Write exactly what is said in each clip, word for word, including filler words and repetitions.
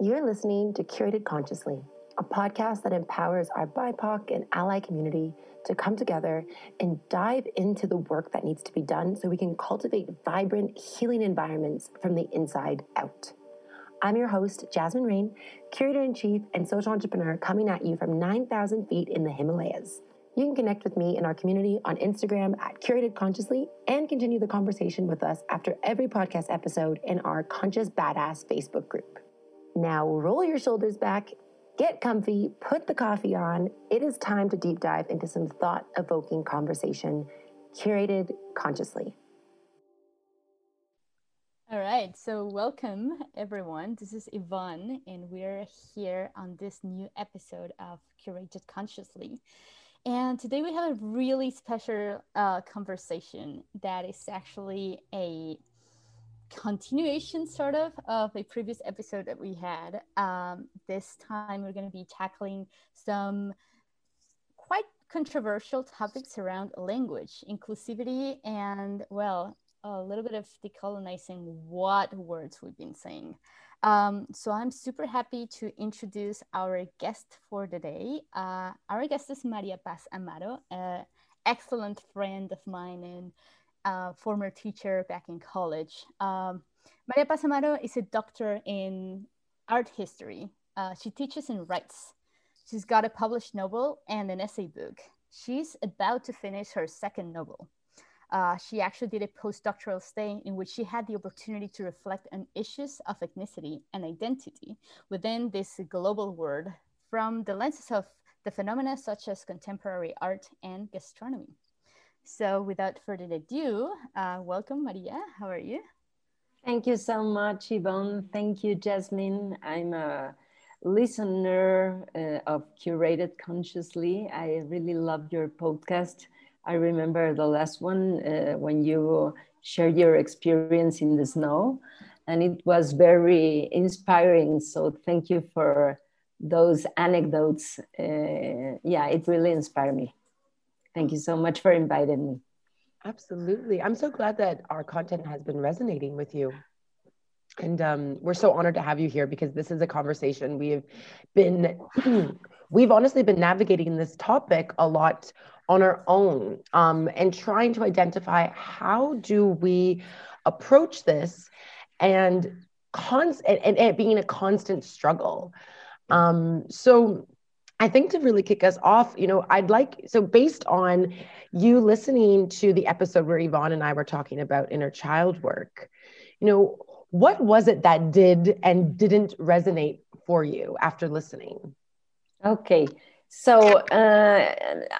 You're listening to Curated Consciously, a podcast that empowers our B I P O C and ally community to come together and dive into the work that needs to be done so we can cultivate vibrant, healing environments from the inside out. I'm your host, Jasmine Rain, Curator-in-Chief and Social Entrepreneur, coming at you from nine thousand feet in the Himalayas. You can connect with me and our community on Instagram at Curated Consciously and continue the conversation with us after every podcast episode in our Conscious Badass Facebook group. Now roll your shoulders back, get comfy, put the coffee on. It is time to deep dive into some thought-evoking conversation, Curated Consciously. All right, so welcome everyone. This is Yvonne, and we're here on this new episode of Curated Consciously. And today we have a really special uh, conversation that is actually a continuation sort of of a previous episode that we had. Um, this time we're going to be tackling some quite controversial topics around language, inclusivity, and, well, a little bit of decolonizing what words we've been saying. Um, so I'm super happy to introduce our guest for the day. Uh, our guest is María Paz Amaro, an excellent friend of mine and uh, former teacher back in college. Um, María Paz Amaro is a doctor in art history. Uh, she teaches and writes. She's got a published novel and an essay book. She's about to finish her second novel. Uh, she actually did a postdoctoral stay in which she had the opportunity to reflect on issues of ethnicity and identity within this global world from the lenses of the phenomena such as contemporary art and gastronomy. So without further ado, uh, welcome, María. How are you? Thank you so much, Yvonne. Thank you, Jasmine. I'm a listener uh, of Curated Consciously. I really love your podcast. I remember the last one uh, when you shared your experience in the snow, and it was very inspiring. So thank you for those anecdotes. Uh, yeah, it really inspired me. Thank you so much for inviting me. Absolutely. I'm so glad that our content has been resonating with you. And um, we're so honored to have you here, because this is a conversation we've been, we've honestly been navigating this topic a lot on our own, um, and trying to identify how do we approach this, and cons- and, and it being a constant struggle. Um, so I think to really kick us off, you know, I'd like, so based on you listening to the episode where Yvonne and I were talking about inner child work, you know, what was it that did and didn't resonate for you after listening? Okay. So uh,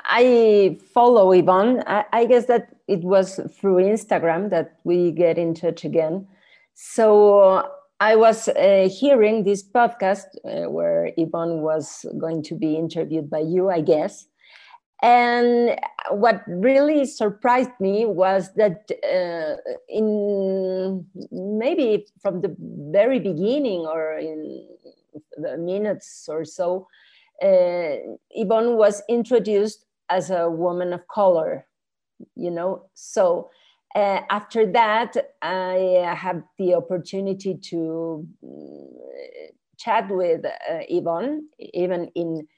I follow Yvonne. I, I guess that it was through Instagram that we get in touch again. So uh, I was uh, hearing this podcast uh, where Yvonne was going to be interviewed by you, I guess. And what really surprised me was that uh, in maybe from the very beginning, or in the minutes or so, Uh, Yvonne was introduced as a woman of color, you know. So uh, after that, I had the opportunity to chat with uh, Yvonne, even in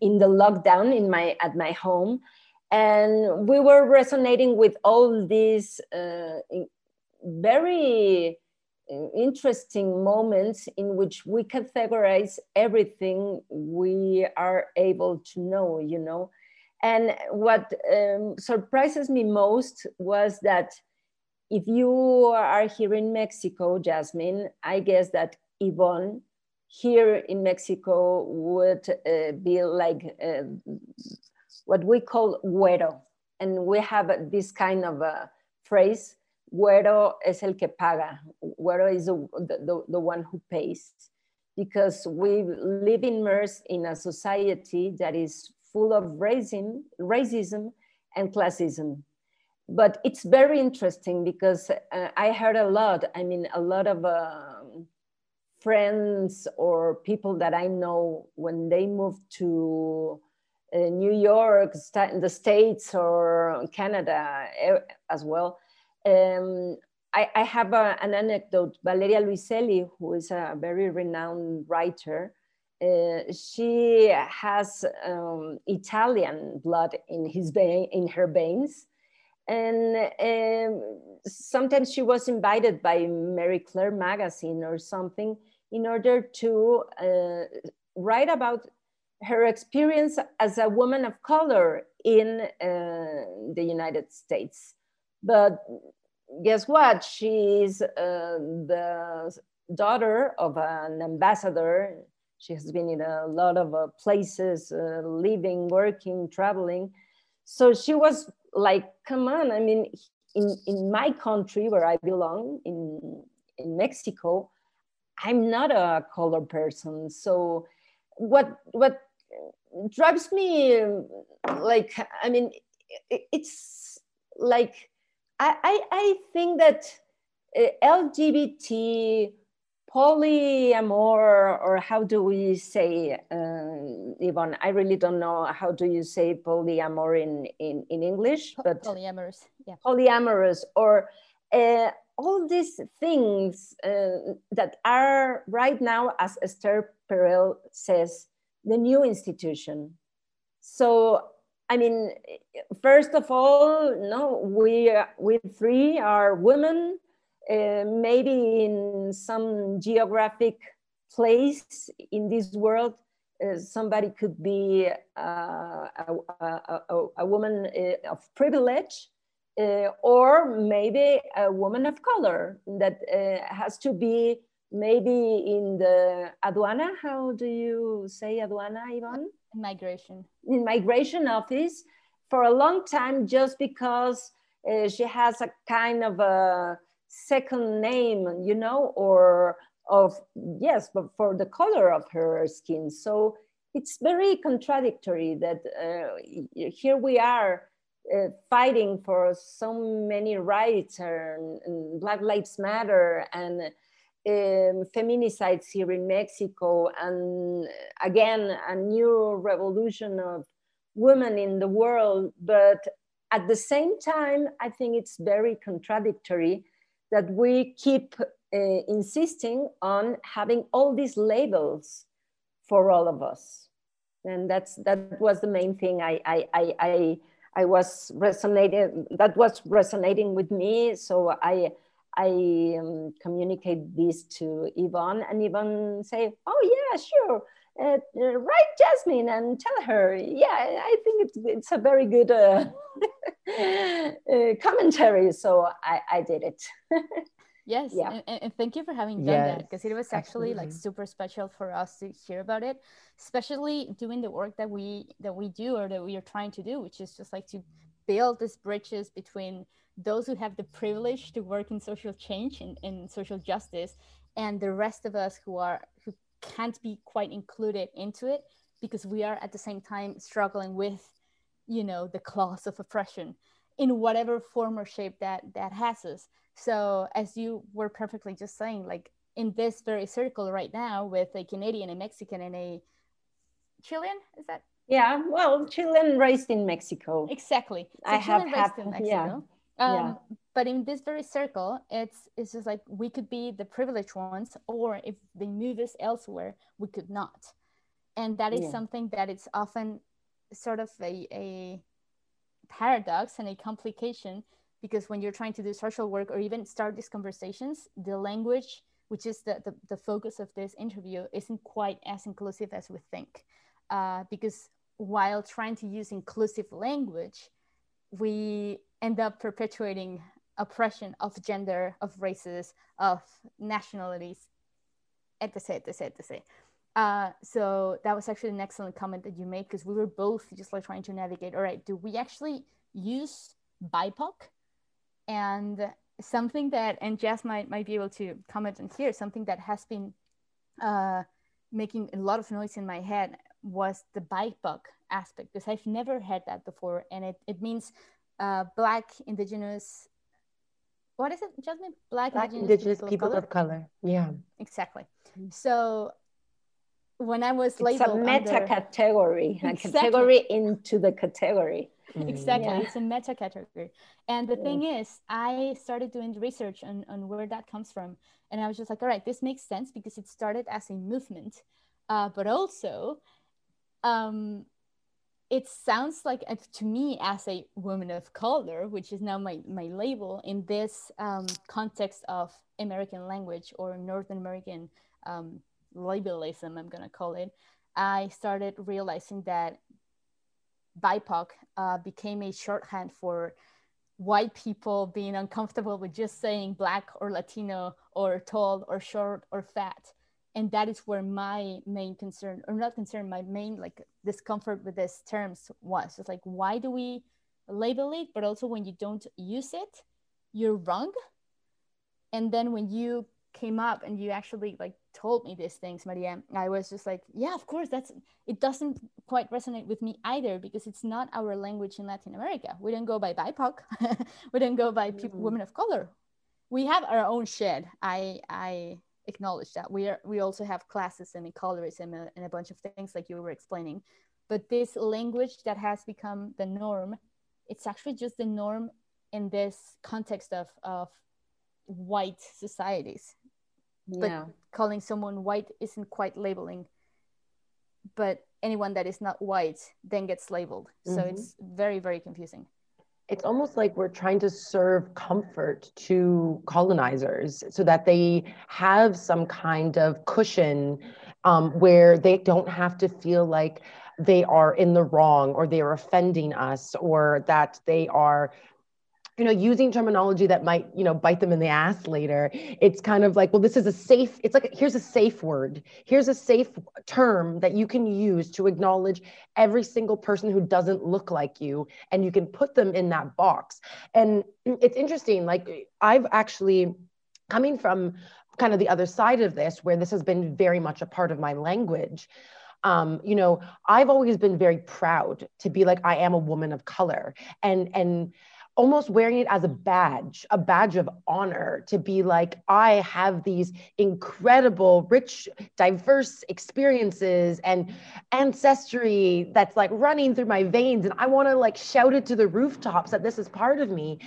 in the lockdown in my at my home, and we were resonating with all these uh, very interesting moments in which we categorize everything we are able to know, you know. And what um, surprises me most was that if you are here in Mexico, Jasmine, I guess that Yvonne here in Mexico would uh, be like uh, what we call güero. And we have this kind of a phrase, güero es el que paga. Güero is the, the, the one who pays, because we live immersed in a society that is full of racism, racism and classism. But it's very interesting, because uh, I heard a lot, I mean, a lot of um, friends or people that I know, when they moved to uh, New York, the States, or Canada as well, Um, I, I have a, an anecdote. Valeria Luiselli, who is a very renowned writer, uh, she has um, Italian blood in his vein, in her veins. And um, sometimes she was invited by Marie Claire magazine or something in order to uh, write about her experience as a woman of color in uh, the United States. But guess what? She is uh, the daughter of an ambassador. She has been in a lot of uh, places, uh, living, working, traveling. So she was like, come on, I mean, in, in my country where I belong, in, in Mexico, I'm not a color person. So what, what drives me, like, I mean, it, it's like, I, I think that L G B T, polyamor, or how do we say, um, Yvonne? I really don't know how do you say polyamor in, in, in English, but polyamorous, yeah. Polyamorous, or uh, all these things uh, that are right now, as Esther Perel says, the new institution. So, I mean, first of all, no, we, we three are women, uh, maybe in some geographic place in this world, uh, somebody could be uh, a, a, a woman of privilege, uh, or maybe a woman of color that uh, has to be maybe in the aduana, how do you say aduana, Yvonne? Migration. In migration office for a long time, just because uh, she has a kind of a second name, you know, or of, yes, but for the color of her skin. So it's very contradictory that uh, here we are uh, fighting for so many rights, and, and Black Lives Matter, and Um, feminicides here in Mexico, and again a new revolution of women in the world, but at the same time I think it's very contradictory that we keep uh, insisting on having all these labels for all of us, and that's that was the main thing I I I, I, I was resonating that was resonating with me, so I I um, communicate this to Yvonne, and Yvonne say, oh yeah, sure, uh, uh, write Jasmine and tell her, yeah, I think it's, it's a very good uh, uh, commentary, so I, I did it. Yes, yeah. and, and thank you for having done yes, that, because it was actually absolutely. like super special for us to hear about it, especially doing the work that we, that we do, or that we are trying to do, which is just like to build these bridges between those who have the privilege to work in social change and, and social justice, and the rest of us who are who can't be quite included into it because we are at the same time struggling with, you know, the claws of oppression in whatever form or shape that that has us. So as you were perfectly just saying, like in this very circle right now with a Canadian, a Mexican, and a Chilean, is that? Yeah, well, Chilean raised in Mexico. Exactly. So I Chilean have raised in Mexico. Yeah. Um, yeah. But in this very circle, it's it's just like we could be the privileged ones, or if they move us elsewhere, we could not. And that is yeah. something that it's often sort of a, a paradox and a complication, because when you're trying to do social work or even start these conversations, the language, which is the, the, the focus of this interview, isn't quite as inclusive as we think. Uh, because while trying to use inclusive language, we end up perpetuating oppression of gender, of races, of nationalities, et cetera, et cetera, et cetera. Uh, so that was actually an excellent comment that you made, because we were both just like trying to navigate, all right, do we actually use B I P O C? And something that, and Jazz might, might be able to comment on here, something that has been uh, making a lot of noise in my head was the B I P O C aspect, because I've never heard that before. And it, it means Uh, black, indigenous, what is it, Jasmine? Black, black indigenous, indigenous people, people of, color. of color. Yeah, exactly. So when I was labeled, it's a meta under... category, a exactly. category into the category. Exactly. Yeah. It's a meta category. And the yeah. thing is, I started doing research on, on where that comes from. And I was just like, all right, this makes sense because it started as a movement. Uh, but also, um, it sounds like, uh, to me, as a woman of color, which is now my, my label in this um, context of American language or North American um, labelism, I'm going to call it, I started realizing that B I P O C uh, became a shorthand for white people being uncomfortable with just saying Black or Latino or tall or short or fat. And that is where my main concern, or not concern, my main like discomfort with these terms was. It's like, why do we label it? But also when you don't use it, you're wrong. And then when you came up and you actually like told me these things, Maria, I was just like, yeah, of course, that's, it doesn't quite resonate with me either, because it's not our language in Latin America. We don't go by B I P O C. We don't go by people, mm. women of color. We have our own shit. I, I acknowledge that. We are, we also have classism and colorism and a bunch of things like you were explaining, but this language that has become the norm, it's actually just the norm in this context of, of white societies. But yeah. calling someone white isn't quite labeling, but anyone that is not white then gets labeled. Mm-hmm. So it's very, very confusing. It's almost like we're trying to serve comfort to colonizers so that they have some kind of cushion um, where they don't have to feel like they are in the wrong or they are offending us or that they are, you know, using terminology that might, you know, bite them in the ass later. It's kind of like, well, this is a safe, it's like, here's a safe word. Here's a safe term that you can use to acknowledge every single person who doesn't look like you. And you can put them in that box. And it's interesting, like I've actually, coming from kind of the other side of this, where this has been very much a part of my language, Um, you know, I've always been very proud to be like, I am a woman of color. And, and, almost wearing it as a badge, a badge of honor to be like, I have these incredible, rich, diverse experiences and ancestry that's like running through my veins. And I want to like shout it to the rooftops that this is part of me.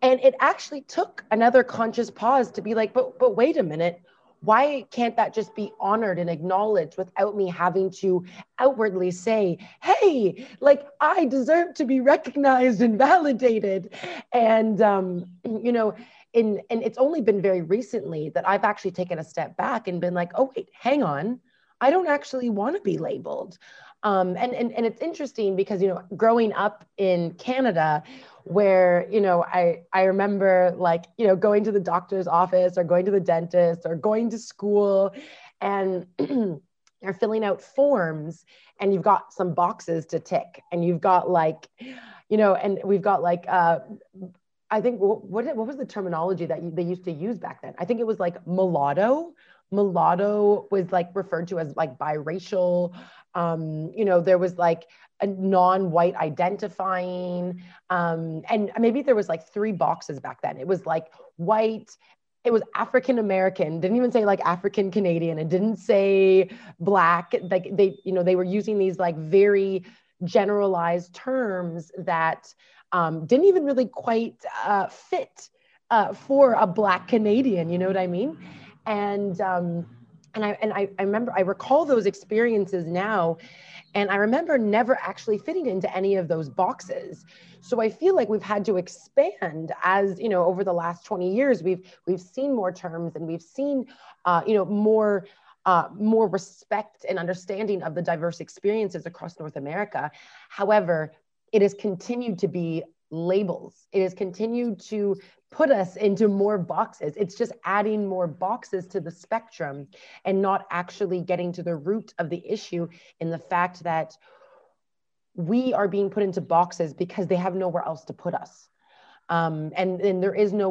And it actually took another conscious pause to be like, but, but wait a minute, why can't that just be honored and acknowledged without me having to outwardly say, hey, like I deserve to be recognized and validated. And, um, you know, in, and it's only been very recently that I've actually taken a step back and been like, oh, wait, hang on. I don't actually want to be labeled. Um, and, and, and it's interesting because, you know, growing up in Canada, where, you know, I, I remember like, you know, going to the doctor's office or going to the dentist or going to school and they're filling out forms and you've got some boxes to tick and you've got like, you know, and we've got like, uh, I think what, what was the terminology that they used to use back then? I think it was like mulatto. Mulatto was like referred to as like biracial. Um, you know, there was like a non-white identifying, um, and maybe there was like three boxes back then. It was like white, it was African-American, didn't even say like African-Canadian, it didn't say Black, like they, you know, they were using these like very generalized terms that um, didn't even really quite uh, fit uh, for a Black Canadian, you know what I mean? And, um, And I and I, I remember I recall those experiences now, and I remember never actually fitting into any of those boxes. So I feel like we've had to expand as you know over the last twenty years. We've we've seen more terms and we've seen uh, you know more uh, more respect and understanding of the diverse experiences across North America. However, it has continued to be labels. It has continued to put us into more boxes. It's just adding more boxes to the spectrum and not actually getting to the root of the issue in the fact that we are being put into boxes because they have nowhere else to put us. Um, and, and there is no,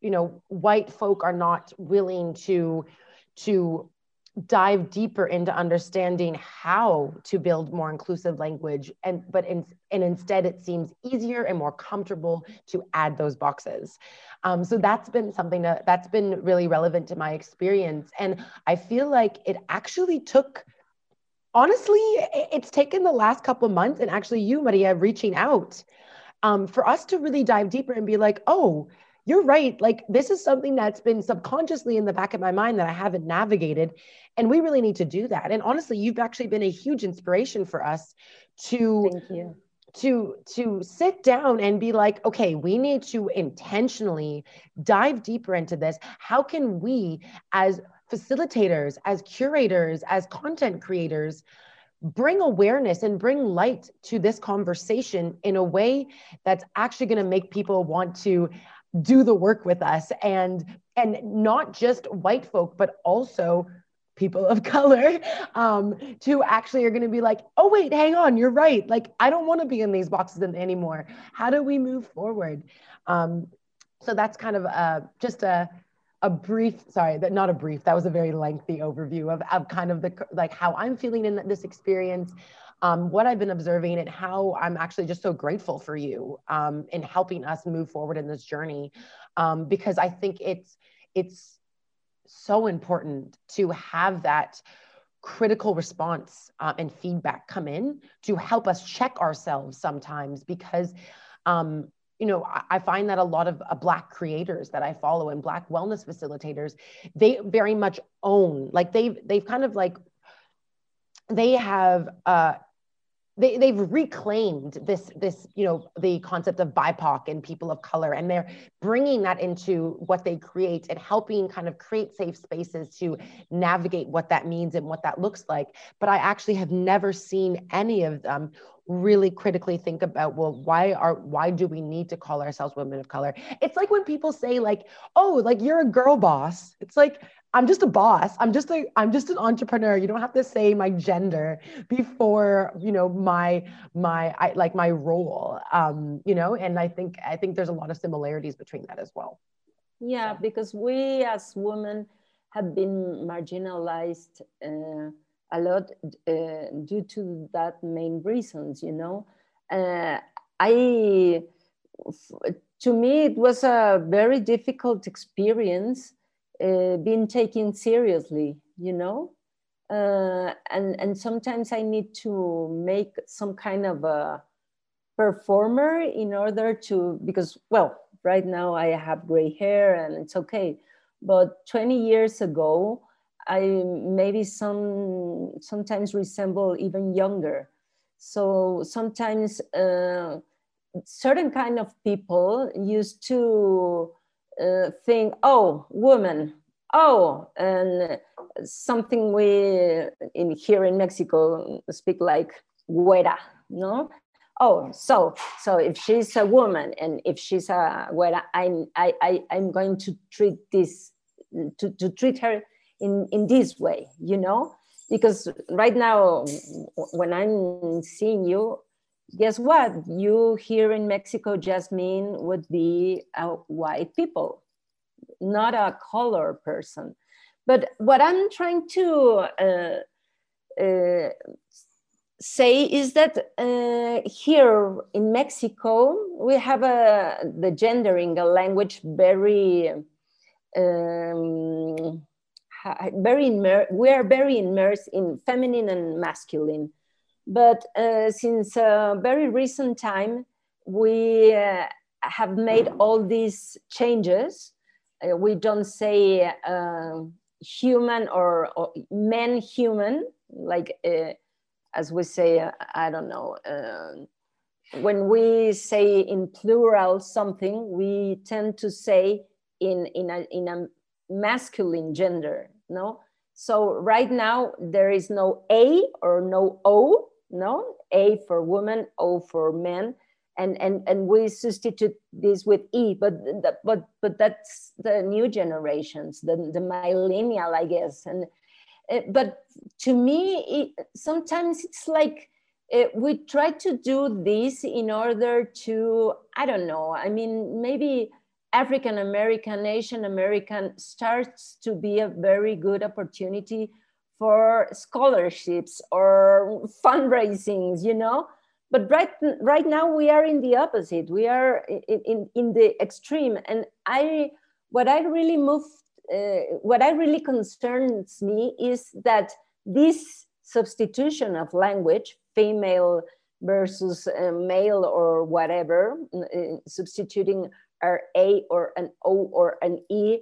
you know, white folk are not willing to, to dive deeper into understanding how to build more inclusive language, and but in, and instead it seems easier and more comfortable to add those boxes. Um, so that's been something that, that's been really relevant to my experience, and I feel like it actually took honestly, it's taken the last couple of months and actually you, Maria, reaching out um, for us to really dive deeper and be like, oh, you're right. Like, this is something that's been subconsciously in the back of my mind that I haven't navigated. And we really need to do that. And honestly, you've actually been a huge inspiration for us to, Thank you. to, to sit down and be like, okay, we need to intentionally dive deeper into this. How can we, as facilitators, as curators, as content creators, bring awareness and bring light to this conversation in a way that's actually going to make people want to do the work with us, and and not just white folk, but also people of color, um, to actually are going to be like, oh, wait, hang on, you're right. Like, I don't want to be in these boxes anymore. How do we move forward? Um, so that's kind of a, just a, a brief, sorry, that not a brief, that was a very lengthy overview of, of kind of the, like how I'm feeling in this experience, um, what I've been observing, and how I'm actually just so grateful for you um, in helping us move forward in this journey. Um, because I think it's, it's so important to have that critical response uh, and feedback come in to help us check ourselves sometimes, because um, you know, I find that a lot of uh, Black creators that I follow and Black wellness facilitators, they very much own, like they've, they've kind of like, they have, uh, they, they've reclaimed this, this, you know, the concept of B I P O C and people of color, and they're bringing that into what they create and helping kind of create safe spaces to navigate what that means and what that looks like. But I actually have never seen any of them really critically think about, well, why are, why do we need to call ourselves women of color? It's like when people say like, oh, like you're a girl boss. It's like, I'm just a boss. I'm just a, I'm just an entrepreneur. You don't have to say my gender before, you know, my, my, I, like my role, um, you know, and I think, I think there's a lot of similarities between that as well. Yeah, so. Because we as women have been marginalized uh, a lot uh, due to that main reasons, you know. Uh, I, to me, it was a very difficult experience Uh, being taken seriously, you know, uh, and and sometimes I need to make some kind of a performer in order to, because, well, right now I have gray hair and it's okay, but twenty years ago I maybe some sometimes resemble even younger. So sometimes uh, certain kind of people used to Uh, think, oh, woman, oh, and something we in here in Mexico speak like güera, no? Oh, so so if she's a woman and if she's a güera, I'm I, I I'm going to treat this to, to treat her in in this way, you know? Because right now when I'm seeing you, guess what? You here in Mexico, Jasmine, would be a white people, not a color person. But what I'm trying to uh, uh, say is that uh, here in Mexico, we have a, the gendering, a language very, um, very we are very immersed in feminine and masculine. But uh, since a uh, very recent time, we uh, have made all these changes. Uh, we don't say uh, human or, or men human, like uh, as we say, uh, I don't know. Uh, when we say in plural something, we tend to say in, in, a, in a masculine gender, no? So right now there is no A or no O. No, A for woman, O for men, and and and we substitute this with E. But but but that's the new generations, the the millennial, I guess. And uh, but to me, it, sometimes it's like uh, we try to do this in order to, I don't know. I mean, maybe African American, Asian American starts to be a very good opportunity for scholarships or fundraisings, you know? But right, right now we are in the opposite. We are in, in, in the extreme. And I, what I really move, uh, what I really concerns me is that this substitution of language, female versus uh, male or whatever, uh, substituting an A or an O or an E,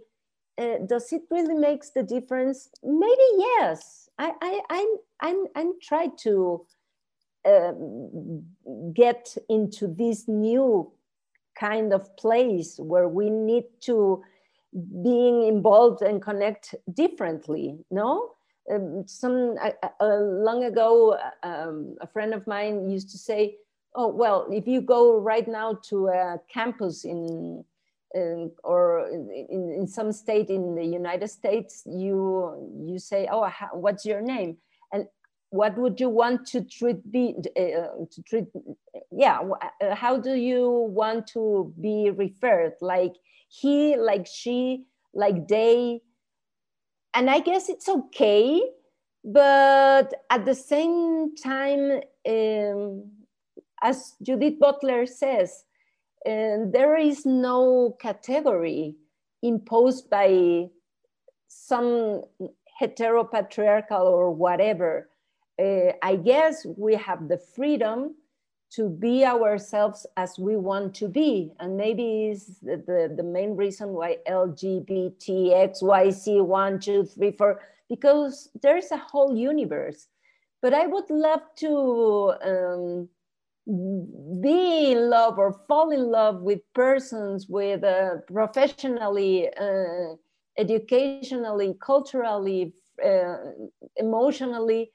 uh, does it really make the difference? Maybe yes. I, I, I'm, I'm, I'm trying to uh, get into this new kind of place where we need to being involved and connect differently, no? Um, some uh, uh, long ago, um, a friend of mine used to say, "Oh well, if you go right now to a campus in, in or in, in some state in the United States, you you say, oh, what's your name? And what would you want to treat be uh, to treat? Yeah, how do you want to be referred? Like he, like she, like they." And I guess it's okay, but at the same time, um, as Judith Butler says, uh, there is no category imposed by some heteropatriarchal or whatever. Uh, I guess we have the freedom to be ourselves as we want to be. And maybe is the, the, the main reason why L G B T X Y Z one two three four, because there's a whole universe. But I would love to um, be in love or fall in love with persons with uh, professionally, uh, educationally, culturally, uh, emotionally,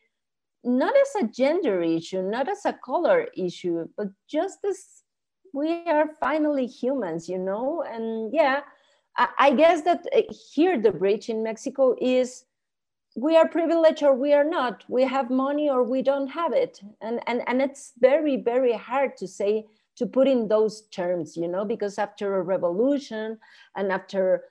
not as a gender issue, not as a color issue, but just as we are finally humans, you know? And yeah, I, I guess that here the bridge in Mexico is we are privileged or we are not. We have money or we don't have it. And, and, and it's very, very hard to say, to put in those terms, you know, because after a revolution and after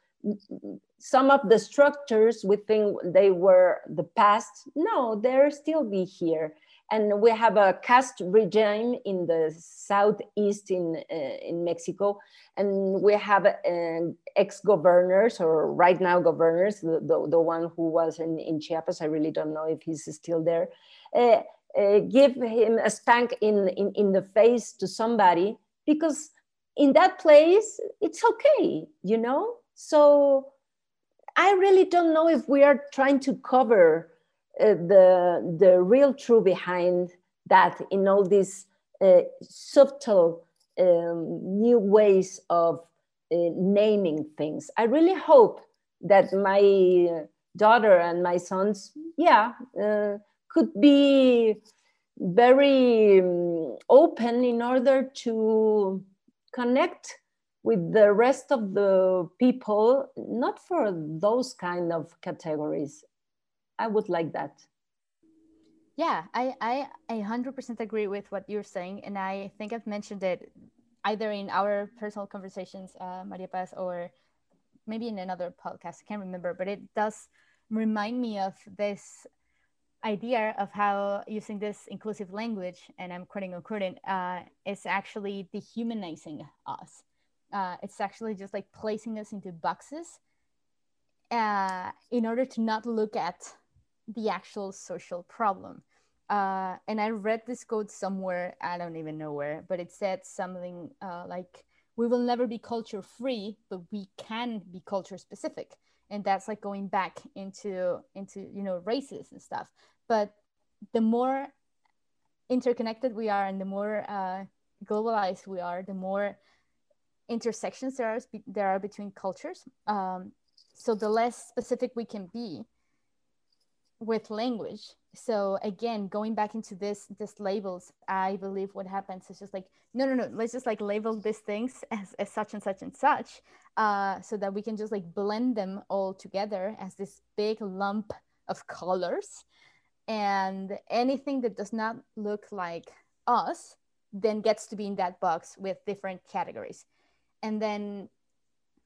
some of the structures we think they were the past, no, they'll still be here. And we have a caste regime in the southeast in, uh, in Mexico. And we have uh, ex-governors or right now governors, the, the, the one who was in, in Chiapas, I really don't know if he's still there, uh, uh, give him a spank in, in, in the face to somebody, because in that place, it's okay, you know? So I really don't know if we are trying to cover uh, the, the real truth behind that in all these uh, subtle um, new ways of uh, naming things. I really hope that my daughter and my sons, yeah, uh, could be very um, open in order to connect with the rest of the people, not for those kind of categories. I would like that. Yeah, I, I, I one hundred percent agree with what you're saying. And I think I've mentioned it either in our personal conversations, uh, Maria Paz, or maybe in another podcast, I can't remember, but it does remind me of this idea of how using this inclusive language, and I'm quoting or quoting, uh, is actually dehumanizing us. Uh, it's actually just like placing us into boxes uh, in order to not look at the actual social problem. Uh, and I read this quote somewhere, I don't even know where, but it said something uh, like, we will never be culture free, but we can be culture specific. And that's like going back into, into, you know, races and stuff. But the more interconnected we are and the more uh, globalized we are, the more intersections there are there are between cultures, um, so the less specific we can be with language. So again, going back into this this labels, I believe what happens is just like no no no let's just like label these things as, as such and such and such, uh, so that we can just like blend them all together as this big lump of colors, and anything that does not look like us then gets to be in that box with different categories. And then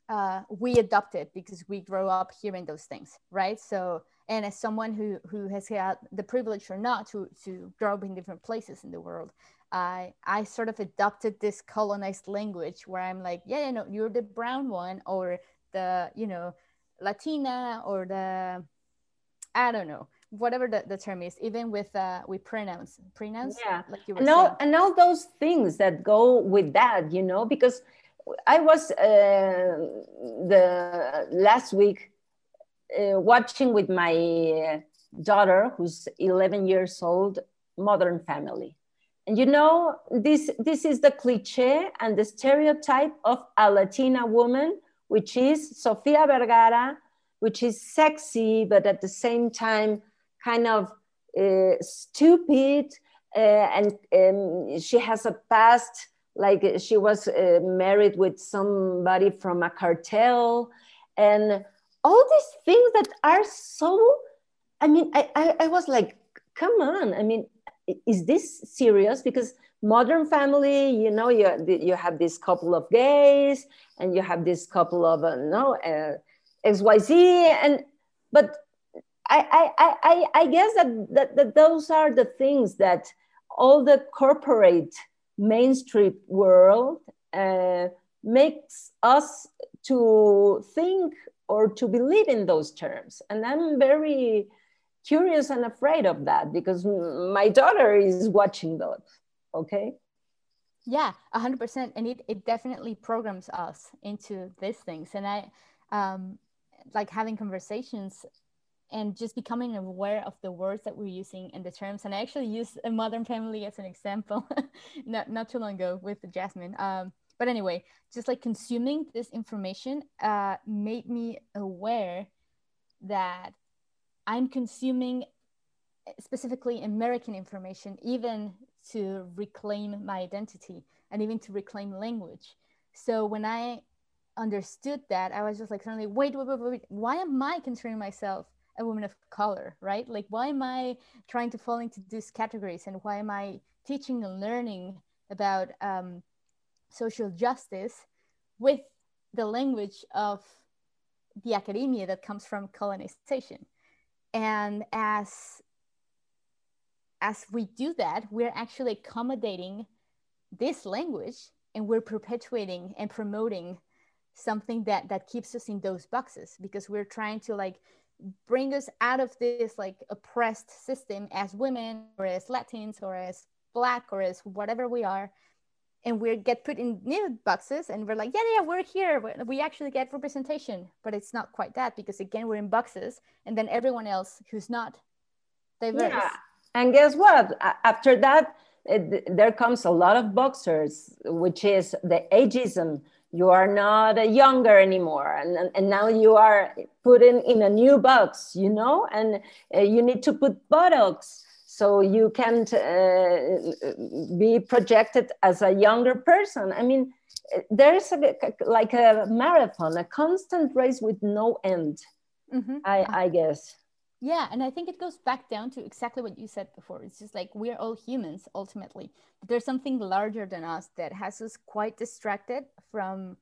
uh, we adopt it because we grow up hearing those things, right? So, and as someone who, who has had the privilege or not to, to grow up in different places in the world, I, I sort of adopted this colonized language where I'm like, yeah, you know, you're the brown one or the, you know, Latina or the, I don't know, whatever the, the term is, even with uh, with pronouns, pronouns. Yeah, like you were and all, and all those things that go with that, you know, because I was uh, the last week uh, watching with my daughter, who's eleven years old, Modern Family. And you know, this, this is the cliche and the stereotype of a Latina woman, which is Sofia Vergara, which is sexy, but at the same time, kind of uh, stupid. Uh, and um, she has a past, like she was uh, married with somebody from a cartel. And all these things that are so, I mean, I, I, I was like, come on, I mean, is this serious? Because Modern Family, you know, you, you have this couple of gays and you have this couple of, uh, no, uh, X Y Z. And, but I, I, I, I guess that, that, that those are the things that all the corporate mainstream world uh, makes us to think or to believe in those terms. And I'm very curious and afraid of that because my daughter is watching those, okay? Yeah, one hundred percent. And it, it definitely programs us into these things. And I um, like having conversations and just becoming aware of the words that we're using and the terms. And I actually used a Modern Family as an example not, not too long ago with Jasmine. Um, but anyway, just like consuming this information uh, made me aware that I'm consuming specifically American information, even to reclaim my identity and even to reclaim language. So when I understood that, I was just like, suddenly, wait, wait, wait, wait, why am I considering myself a woman of color, right? Like, why am I trying to fall into these categories? And why am I teaching and learning about um, social justice with the language of the academia that comes from colonization? And as, as we do that, we're actually accommodating this language and we're perpetuating and promoting something that, that keeps us in those boxes, because we're trying to like bring us out of this like oppressed system as women or as Latins or as Black or as whatever we are. And we get put in new boxes and we're like, yeah, yeah, we're here. We actually get representation, but it's not quite that, because again, we're in boxes and then everyone else who's not diverse. Yeah. And guess what? After that, it, there comes a lot of boxers, which is the ageism. You are not a younger anymore. And, and now you are put in, in a new box, you know, and uh, you need to put buttocks. So you can't uh, be projected as a younger person. I mean, there's a, like a marathon, a constant race with no end, mm-hmm. I, I guess. Yeah, and I think it goes back down to exactly what you said before. It's just like, we're all humans, ultimately. But there's something larger than us that has us quite distracted from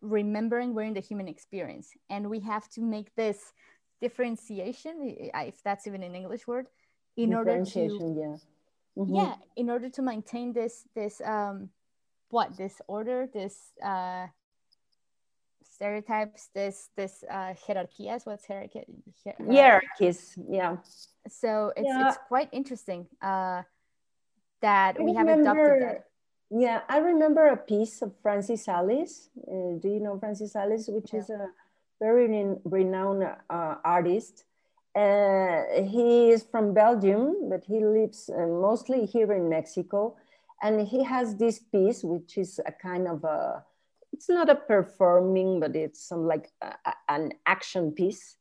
remembering we're in the human experience. And we have to make this differentiation, if that's even an English word, in order to, yeah. Mm-hmm. yeah, in order to maintain this, this, um, what, this order, this uh, stereotypes, this, this uh, hierarchias, what's hierarchy? Hier- Hierarchies, yeah. So it's, yeah. it's quite interesting uh, that I we remember, have adopted that. Yeah, I remember a piece of Francis Alice. Uh, do you know Francis Alice, which yeah. is a very re- renowned uh, artist? Uh, he is from Belgium, but he lives uh, mostly here in Mexico. And he has this piece, which is a kind of a, it's not a performing, but it's some like a, a, an action piece,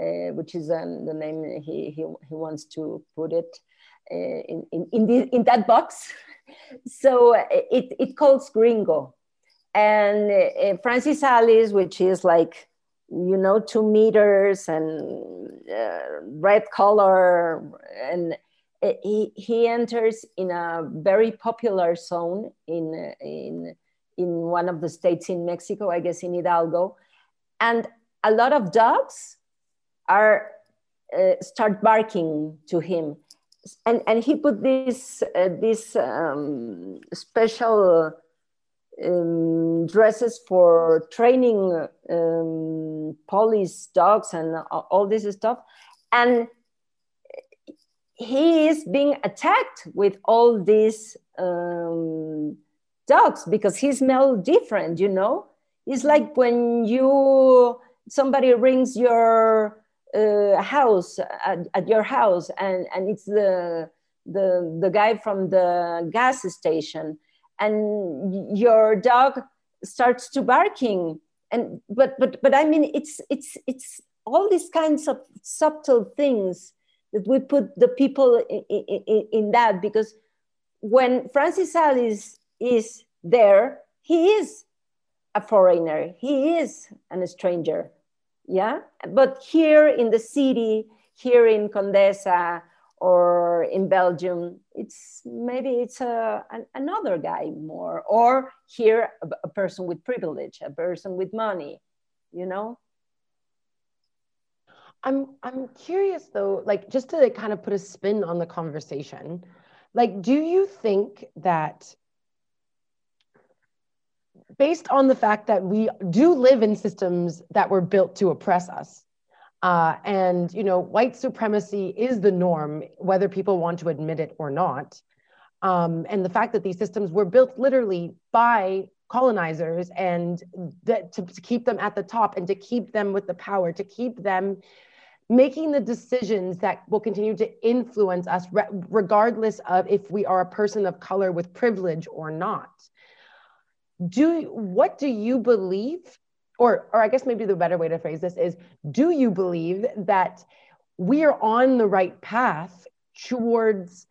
uh, which is um, the name he, he, he wants to put it uh, in, in, in, the, in that box. So it, it calls Gringo. And uh, Francis Alice, which is like, you know, two meters and uh, red color. And he, he enters in a very popular zone in, in, in one of the states in Mexico, I guess in Hidalgo. And a lot of dogs are uh, start barking to him. And, and he put this, uh, this um, special Um, dresses for training um, police dogs and all this stuff. And he is being attacked with all these um, dogs because he smells different, you know? It's like when you, somebody rings your uh, house, at, at your house, and, and it's the, the, the guy from the gas station, and your dog starts to barking. And, but, but, but I mean, it's, it's, it's all these kinds of subtle things that we put the people in, in, in that, because when Francis Alice is there, he is a foreigner, he is an, a stranger, yeah? But here in the city, here in Condesa or in Belgium, it's maybe it's a, an, another guy more, or here a, a person with privilege, a person with money, you know? I'm I'm curious though, like just to kind of put a spin on the conversation, like do you think that based on the fact that we do live in systems that were built to oppress us, uh, and you know white supremacy is the norm, whether people want to admit it or not, um, and the fact that these systems were built literally by colonizers and that to, to keep them at the top and to keep them with the power, to keep them making the decisions that will continue to influence us re- regardless of if we are a person of color with privilege or not. Do, what do you believe, or, or I guess maybe the better way to phrase this is, do you believe that we are on the right path towards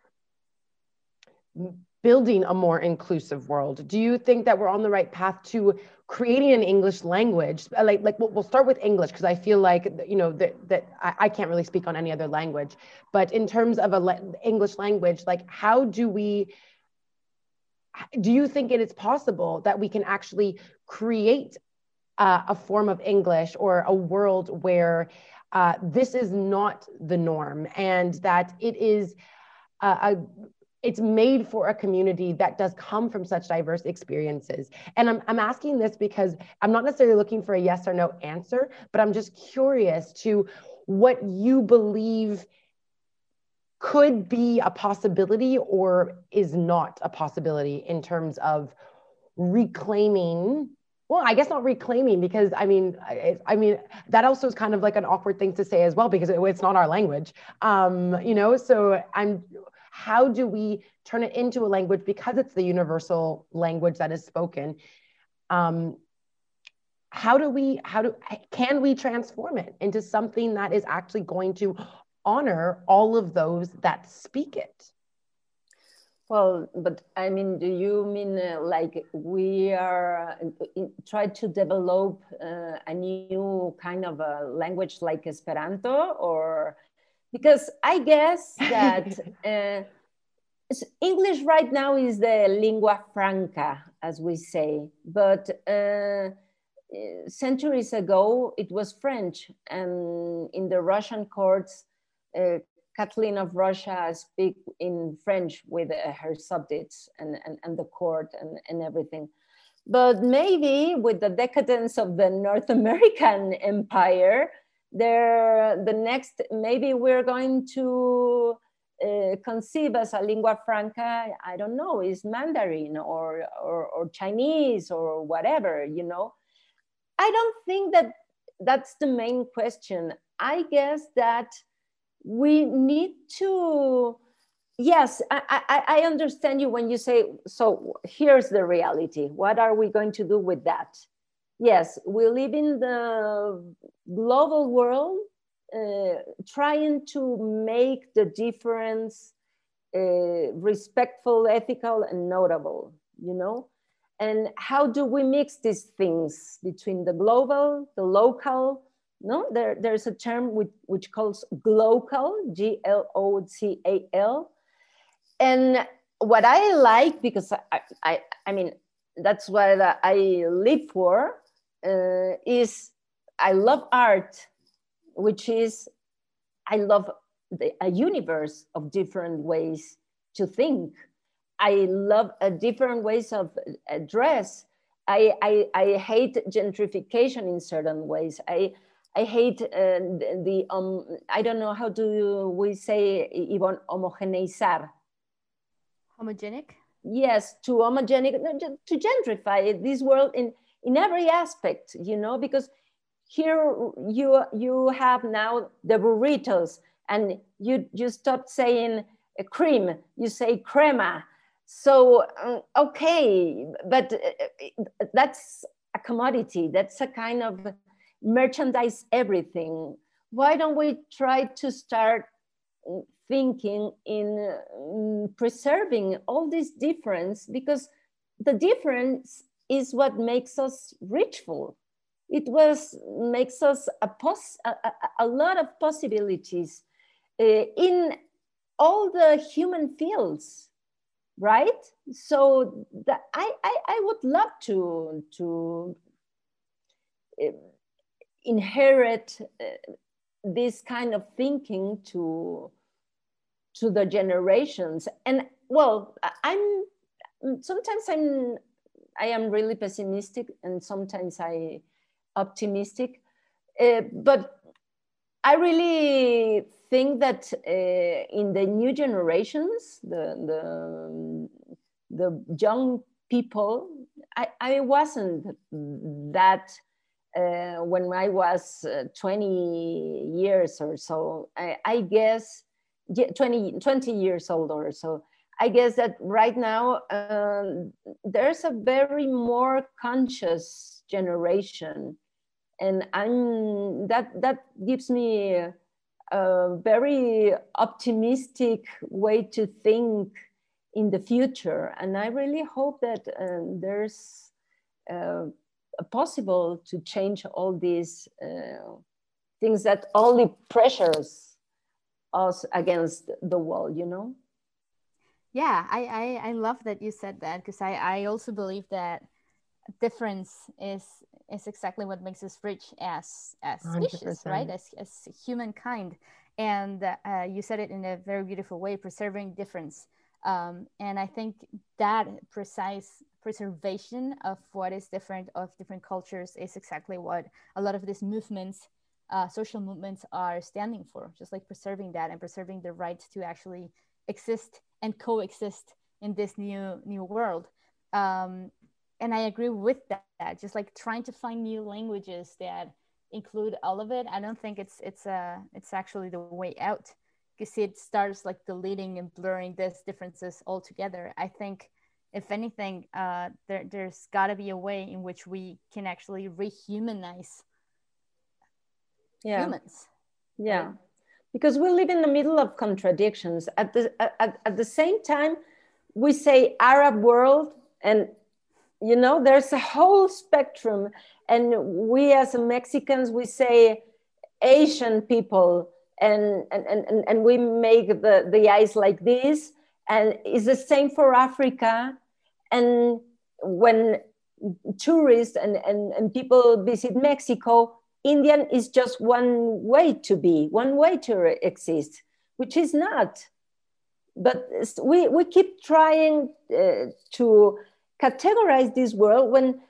building a more inclusive world? Do you think that we're on the right path to creating an English language? Like, like we'll, we'll start with English, because I feel like, you know, that, that I, I can't really speak on any other language, but in terms of a le- English language, like how do we, do you think it is possible that we can actually create uh, a form of English or a world where uh, this is not the norm, and that it is uh, a, it's made for a community that does come from such diverse experiences? And I'm, I'm asking this because I'm not necessarily looking for a yes or no answer, but I'm just curious to what you believe could be a possibility or is not a possibility in terms of reclaiming, well, I guess not reclaiming, because I mean, I, I mean, that also is kind of like an awkward thing to say as well, because it, it's not our language, um, you know, so I'm, how do we turn it into a language because it's the universal language that is spoken? Um, how do we, how do, can we transform it into something that is actually going to honor all of those that speak it? Well, but I mean, do you mean uh, like we are uh, try to develop uh, a new kind of a language like Esperanto? Or because I guess that uh, English right now is the lingua franca, as we say, but uh, centuries ago it was French, and in the Russian courts, Uh, Kathleen of Russia speak in French with uh, her subjects and, and, and the court and, and everything. But maybe with the decadence of the North American empire, there the next, maybe we're going to uh, conceive as a lingua franca, I don't know, is Mandarin or, or, or Chinese or whatever, you know? I don't think that that's the main question. I guess that we need to, yes, I, I, I understand you when you say, so here's the reality. What are we going to do with that? Yes, we live in the global world, uh, trying to make the difference uh, respectful, ethical, and notable, you know? And how do we mix these things between the global, the local? No, there, there's a term which, which calls glocal, G L O C A L. And what I like, because I, I, I mean, that's what I live for, uh, is I love art, which is, I love the, a universe of different ways to think. I love uh, different ways of uh, dress. I, I, I hate gentrification in certain ways. I I hate uh, the, um, I don't know how do we say, even homogeneizar. Homogenic? Yes, to homogenic, to gentrify this world in, in every aspect, you know, because here you, you have now the burritos, and you, you stop saying a cream, you say crema. So, um, okay, but uh, that's a commodity. That's a kind of merchandise everything. Why don't we try to start thinking in um, preserving all this difference? Because the difference is what makes us richful. It was, makes us a, pos a, a, a lot of possibilities uh, in all the human fields, right? So the, I, I, I would love to, to uh, inherit uh, this kind of thinking to, to the generations. And well, I'm, sometimes I'm, I am really pessimistic, and sometimes I, optimistic, uh, but I really think that uh, in the new generations, the the, the young people, I, I wasn't that uh, when I was uh, twenty years or so. I, I guess twenty, twenty years old or so. I guess that right now um, there's a very more conscious generation, and I'm that that gives me a, a very optimistic way to think in the future. And I really hope that uh, there's uh, a possible to change all these uh, things that only pressures us against the wall, you know. Yeah, I, I, I love that you said that, because I, I also believe that difference is is exactly what makes us rich as as species, one hundred percent. Right? As as humankind, and uh, you said it in a very beautiful way, preserving difference. Um, and I think that precise preservation of what is different of different cultures is exactly what a lot of these movements, uh, social movements, are standing for. Just like preserving that and preserving the right to actually exist and coexist in this new new world. Um, and I agree with that, just like trying to find new languages that include all of it. I don't think it's it's uh, it's actually the way out, because it starts like deleting and blurring these differences altogether. I think if anything, uh, there, there's gotta be a way in which we can actually rehumanize yeah. humans. Yeah. Right? Because we live in the middle of contradictions. At the, at, at the same time, we say Arab world, and you know, there's a whole spectrum. And we as Mexicans, we say Asian people, and, and, and, and we make the, the eyes like this. And it's the same for Africa. And when tourists and, and, and people visit Mexico, Indian is just one way to be, one way to exist, which is not. But we, we keep trying uh, to categorize this world when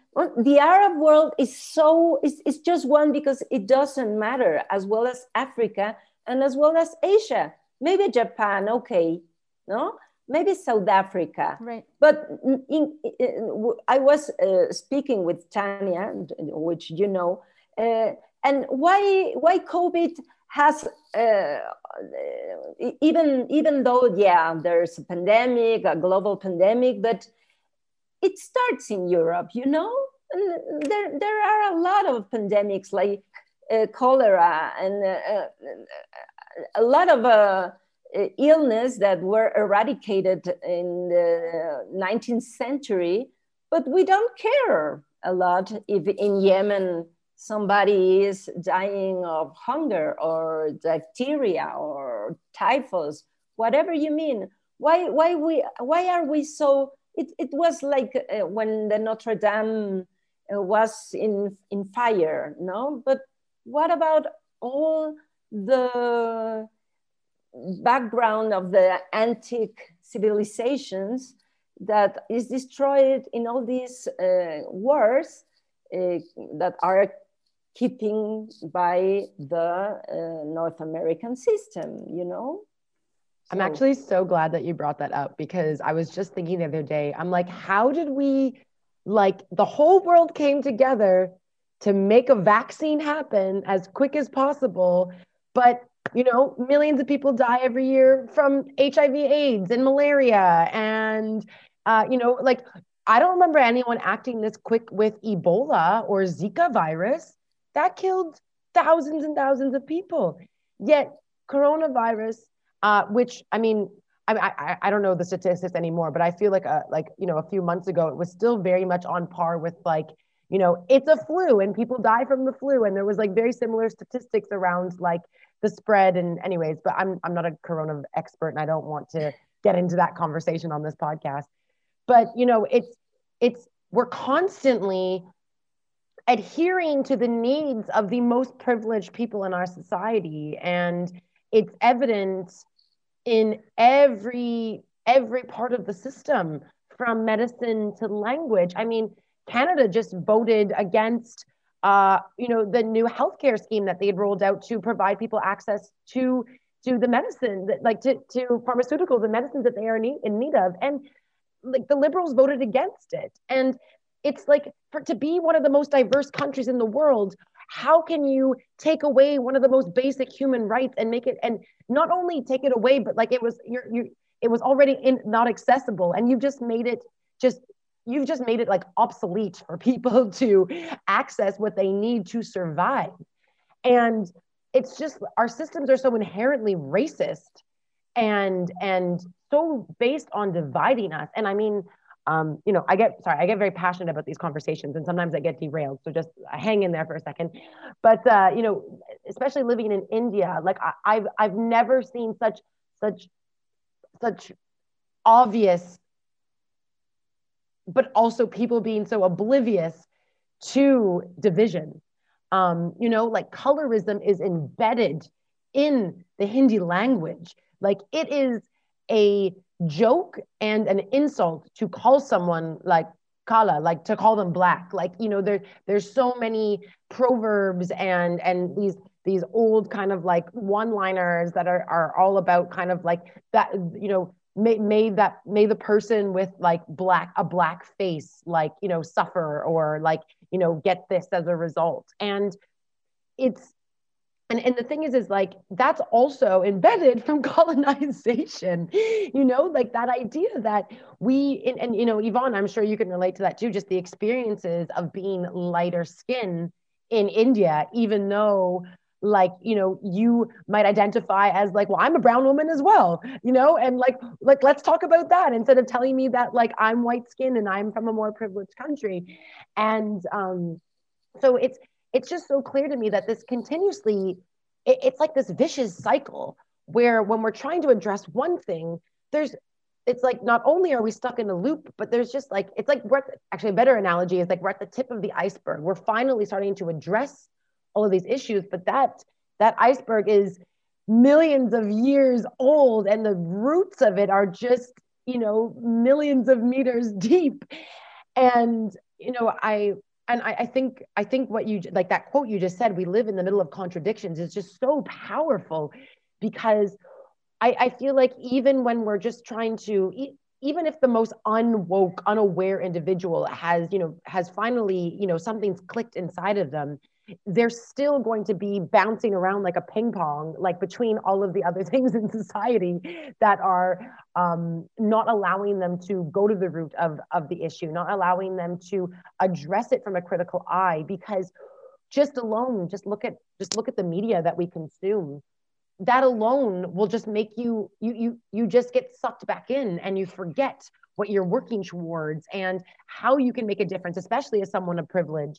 the Arab world is so, it's, it's just one, because it doesn't matter, as well as Africa and as well as Asia. Maybe Japan, okay, no? Maybe South Africa. Right. But in, in, I was uh, speaking with Tanya, which you know, Uh, and why why COVID has uh, even even though yeah there's a pandemic, a global pandemic, but it starts in Europe, you know, and there there are a lot of pandemics like uh, cholera and uh, a lot of uh, illness that were eradicated in the nineteenth century, but we don't care a lot if in Yemen somebody is dying of hunger or diphtheria or typhus, whatever you mean. Why, why, we, why are we so, it, it was like uh, when the Notre Dame uh, was in, in fire, no? But what about all the background of the antique civilizations that is destroyed in all these uh, wars uh, that are keeping by the uh, North American system, you know? So. I'm actually so glad that you brought that up, because I was just thinking the other day, I'm like, how did we, like the whole world came together to make a vaccine happen as quick as possible, but you know, millions of people die every year from H I V AIDS and malaria. And, uh, you know, like, I don't remember anyone acting this quick with Ebola or Zika virus that killed thousands and thousands of people. Yet coronavirus, uh, which, I mean, I, I I don't know the statistics anymore, but I feel like, a, like, you know, a few months ago, it was still very much on par with like, you know, it's a flu and people die from the flu. And there was like very similar statistics around like the spread and anyways, but I'm I'm not a corona expert and I don't want to get into that conversation on this podcast. But, you know, it's, it's, we're constantly adhering to the needs of the most privileged people in our society. And it's evident in every, every part of the system, from medicine to language. I mean, Canada just voted against, uh, you know, the new healthcare scheme that they had rolled out to provide people access to, to the medicine, that, like to, to pharmaceuticals and medicines that they are need, in need of. And like the Liberals voted against it. And it's like, for, to be one of the most diverse countries in the world, how can you take away one of the most basic human rights and make it, and not only take it away, but like it was, you're, you, it was already in, not accessible. And you just made it just, You've just made it like obsolete for people to access what they need to survive. And it's just, our systems are so inherently racist and, and so based on dividing us. And I mean, um, you know, I get, sorry, I get very passionate about these conversations and sometimes I get derailed. So just hang in there for a second. But, uh, you know, especially living in India, like I, I've, I've never seen such, such, such obvious, but also people being so oblivious to division. Um, you know, like colorism is embedded in the Hindi language. Like it is a joke and an insult to call someone like Kala, like to call them black. Like, you know, there, there's so many proverbs and, and these, these old kind of like one-liners that are, are all about kind of like that, you know, May, may that may the person with like black a black face like you know suffer or like you know get this as a result. And it's and and the thing is is like that's also embedded from colonization, you know, like that idea that we and, and you know, Yvonne, I'm sure you can relate to that too, just the experiences of being lighter skin in India, even though like, you know, you might identify as like, well, I'm a brown woman as well, you know, and like, like, let's talk about that instead of telling me that like, I'm white skinned and I'm from a more privileged country. And um, so it's, it's just so clear to me that this continuously, it, it's like this vicious cycle where when we're trying to address one thing, there's, it's like, not only are we stuck in a loop, but there's just like, it's like, we're at the, actually a better analogy is like, we're at the tip of the iceberg. We're finally starting to address all of these issues, but that that iceberg is millions of years old and the roots of it are just, you know, millions of meters deep. And, you know, I, and I, I think, I think what you, like that quote you just said, we live in the middle of contradictions, is just so powerful, because I, I feel like even when we're just trying to, e- even if the most unwoke, unaware individual has, you know, has finally, you know, something's clicked inside of them, they're still going to be bouncing around like a ping pong, like between all of the other things in society that are um, not allowing them to go to the root of, of the issue, not allowing them to address it from a critical eye. Because just alone, just look at just look at the media that we consume. That alone will just make you, you, you, you just get sucked back in and you forget what you're working towards and how you can make a difference, especially as someone of privilege.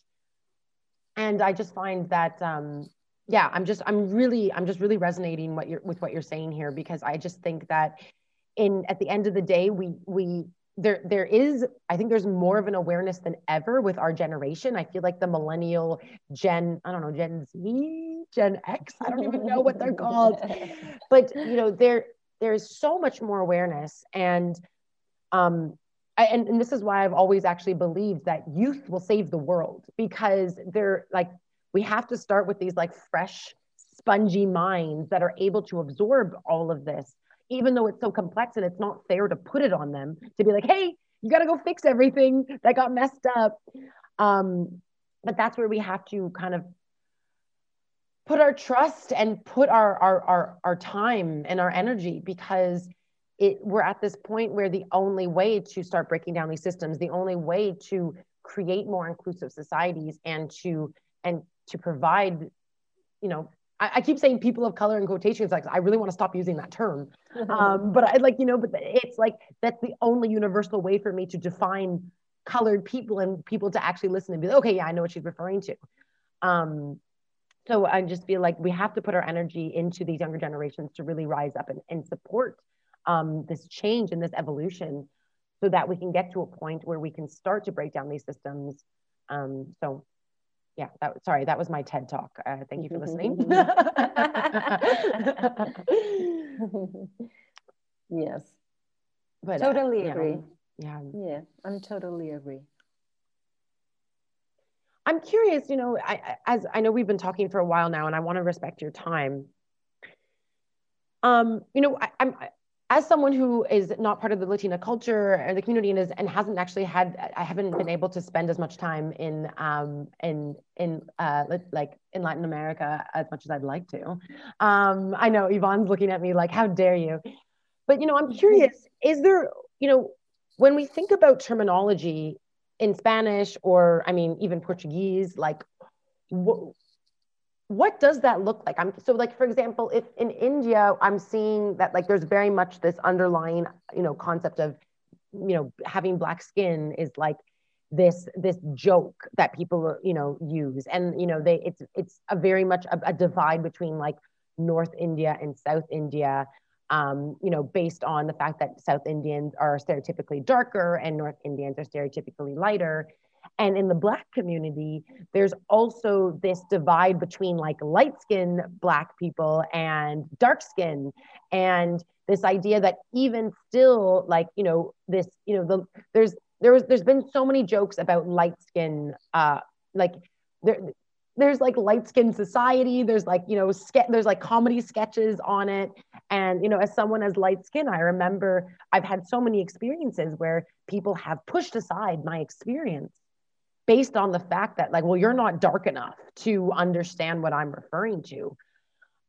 And I just find that, um, yeah, I'm just, I'm really, I'm just really resonating what you're, with what you're saying here, because I just think that in, at the end of the day, we, we, there, there is, I think there's more of an awareness than ever with our generation. I feel like the millennial gen, I don't know, Gen Z, Gen X, I don't even know what they're called, but you know, there, there's so much more awareness. And, um, I, and, and this is why I've always actually believed that youth will save the world, because they're like, We have to start with these like fresh, spongy minds that are able to absorb all of this, even though it's so complex and it's not fair to put it on them to be like, hey, you got to go fix everything that got messed up. Um, but that's where we have to kind of put our trust and put our, our, our, our time and our energy, because it, we're at this point where the only way to start breaking down these systems, the only way to create more inclusive societies and to, and to provide, you know, I, I keep saying people of color in quotations, like I really want to stop using that term. Um, but I like, you know, but it's like, that's the only universal way for me to define colored people and people to actually listen and be like, okay, yeah, I know what she's referring to. Um, So I just feel like we have to put our energy into these younger generations to really rise up and, and support um, this change and this evolution, so that we can get to a point where we can start to break down these systems. Um, so yeah, that, sorry, that was my TED Talk. Uh, thank you for listening. Yes, but, totally uh, agree. Yeah. yeah, yeah, I'm totally agree. I'm curious, you know, I, as I know we've been talking for a while now, and I want to respect your time. Um, you know, I, I'm as someone who is not part of the Latina culture and the community, and is and hasn't actually had, I haven't been able to spend as much time in um, in in uh, like in Latin America as much as I'd like to. Um, I know Yvonne's looking at me like, how dare you? But you know, I'm curious. Is there, you know, when we think about terminology in Spanish, or I mean, even Portuguese, like wh- what does that look like? I'm so like, for example, if in India, I'm seeing that like, there's very much this underlying, you know, concept of, you know, having black skin is like this, this joke that people, you know, use. And, you know, they, it's, it's a very much a, a divide between like North India and South India, Um, you know, based on the fact that South Indians are stereotypically darker and North Indians are stereotypically lighter. And in the Black community, there's also this divide between like light skin Black people and dark skin. And this idea that even still, like, you know, this, you know, the, there's, there was, there's been so many jokes about light skin, uh, like there, there's like light skin society. There's like, you know, ske- there's like comedy sketches on it. And, you know, as someone as light skin, I remember I've had so many experiences where people have pushed aside my experience based on the fact that like, well, you're not dark enough to understand what I'm referring to.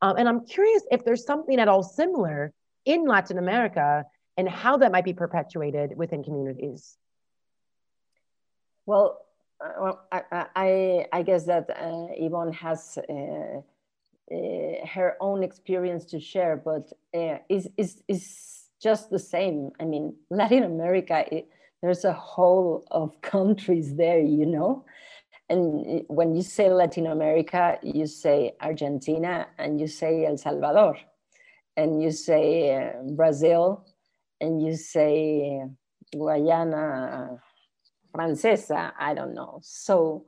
Um, and I'm curious if there's something at all similar in Latin America and how that might be perpetuated within communities. Well, Well, I, I, I guess that uh, Yvonne has uh, uh, her own experience to share, but uh, it's, it's, it's just the same. I mean, Latin America, it, there's a whole of countries there, you know? And when you say Latin America, you say Argentina, and you say El Salvador, and you say uh, Brazil, and you say uh, Guyana, Francesa, I don't know. So,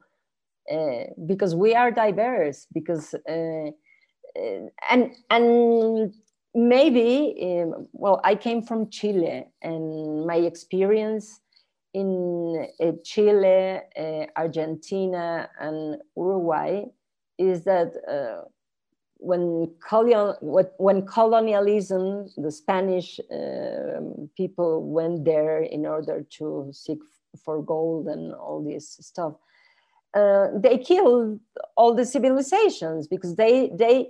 uh, because we are diverse, because, uh, and and maybe, um, well, I came from Chile, and my experience in uh, Chile, uh, Argentina, and Uruguay is that uh, when, colon- when colonialism, the Spanish uh, people went there in order to seek for gold and all this stuff, uh, they killed all the civilizations because they they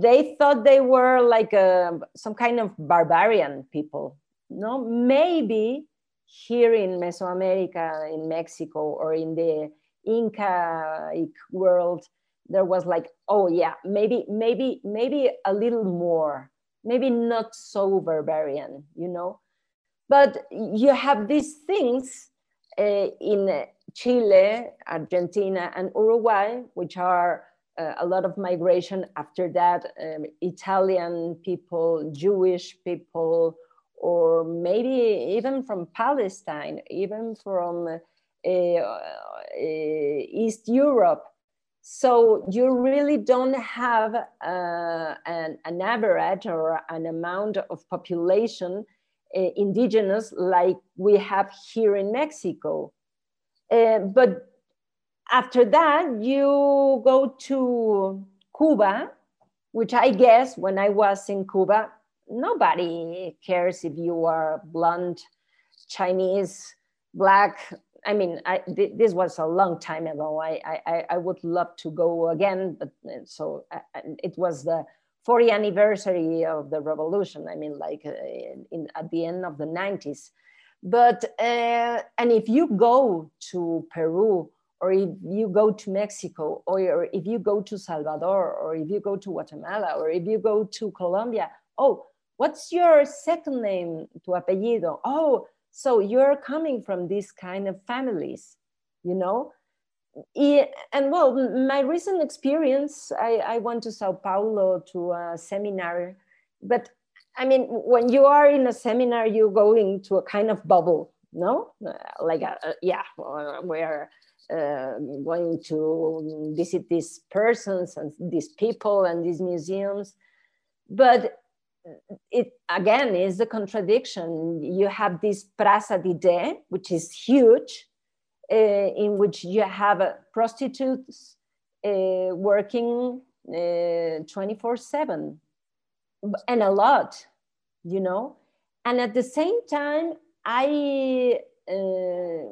they thought they were like a, some kind of barbarian people. No, maybe here in Mesoamerica, in Mexico, or in the Inca world, there was like, oh yeah, maybe maybe maybe a little more, maybe not so barbarian, you know. But you have these things Uh, in Chile, Argentina, and Uruguay, which are uh, a lot of migration after that, um, Italian people, Jewish people, or maybe even from Palestine, even from uh, uh, East Europe. So you really don't have uh, an, an average or an amount of population indigenous like we have here in Mexico. Uh, but After that, you go to Cuba, which I guess when I was in Cuba, nobody cares if you are blonde, Chinese, black. I mean, I, th this was a long time ago. I, I, I would love to go again, but so I, it was the fortieth anniversary of the revolution. I mean, like in, in at the end of the nineties. But, uh, and if you go to Peru, or if you go to Mexico, or if you go to Salvador, or if you go to Guatemala, or if you go to Colombia, oh, what's your second name, tu apellido? Oh, so you're coming from these kind of families, you know? And well, my recent experience, I, I went to Sao Paulo to a seminar, but I mean, when you are in a seminar, you go into a kind of bubble, no? Like, a, a, yeah, where uh, going to visit these persons and these people and these museums. But it, again, is the contradiction. You have this Praça de Dé, which is huge, uh, in which you have uh, prostitutes uh, working twenty-four seven. And a lot, you know, and at the same time, I uh,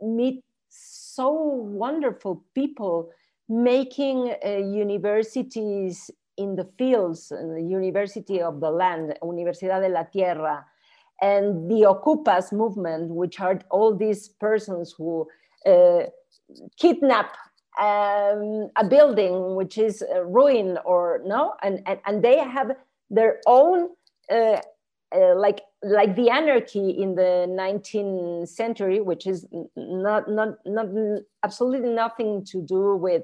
meet so wonderful people making uh, universities in the fields, in the University of the Land, Universidad de la Tierra, and the Ocupas movement, which are all these persons who uh, kidnap um, a building which is a ruin or no, and, and, and they have their own, uh, uh, like like the anarchy in the nineteenth century, which is not, not, not absolutely nothing to do with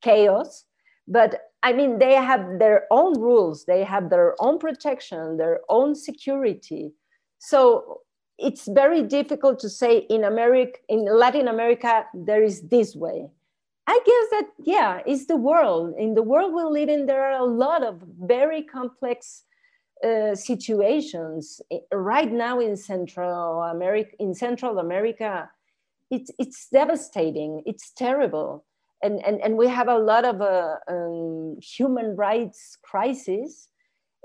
chaos. But I mean, they have their own rules, they have their own protection, their own security. So it's very difficult to say in America, in Latin America, there is this way. I guess that, yeah, it's the world. In the world we live in, there are a lot of very complex uh, situations. Right now in Central America, in Central America, it's, it's devastating, it's terrible. And, and, and we have a lot of uh, um, human rights crises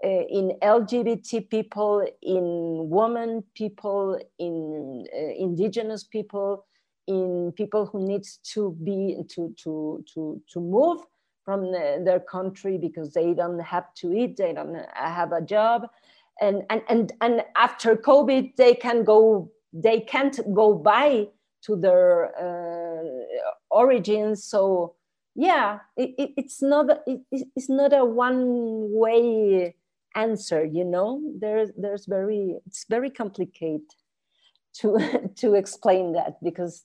uh, in L G B T people, in women people, in uh, indigenous people, in people who needs to be to to to to move from the, their country because they don't have to eat, they don't have a job, and and and and after COVID they can go they can't go by to their uh, origins. So yeah, it, it, it's not it, it's not a one way answer. You know, there's there's very it's very complicated to to explain that, because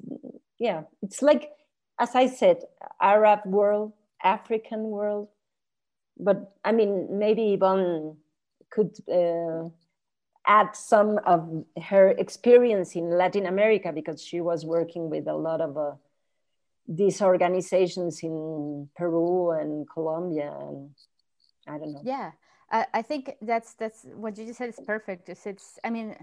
yeah, it's like, as I said, Arab world, African world, but I mean, maybe Yvonne could uh, add some of her experience in Latin America, because she was working with a lot of uh, these organizations in Peru and Colombia, and I don't know. Yeah, I, I think that's that's what you just said is perfect. Just it's, I mean,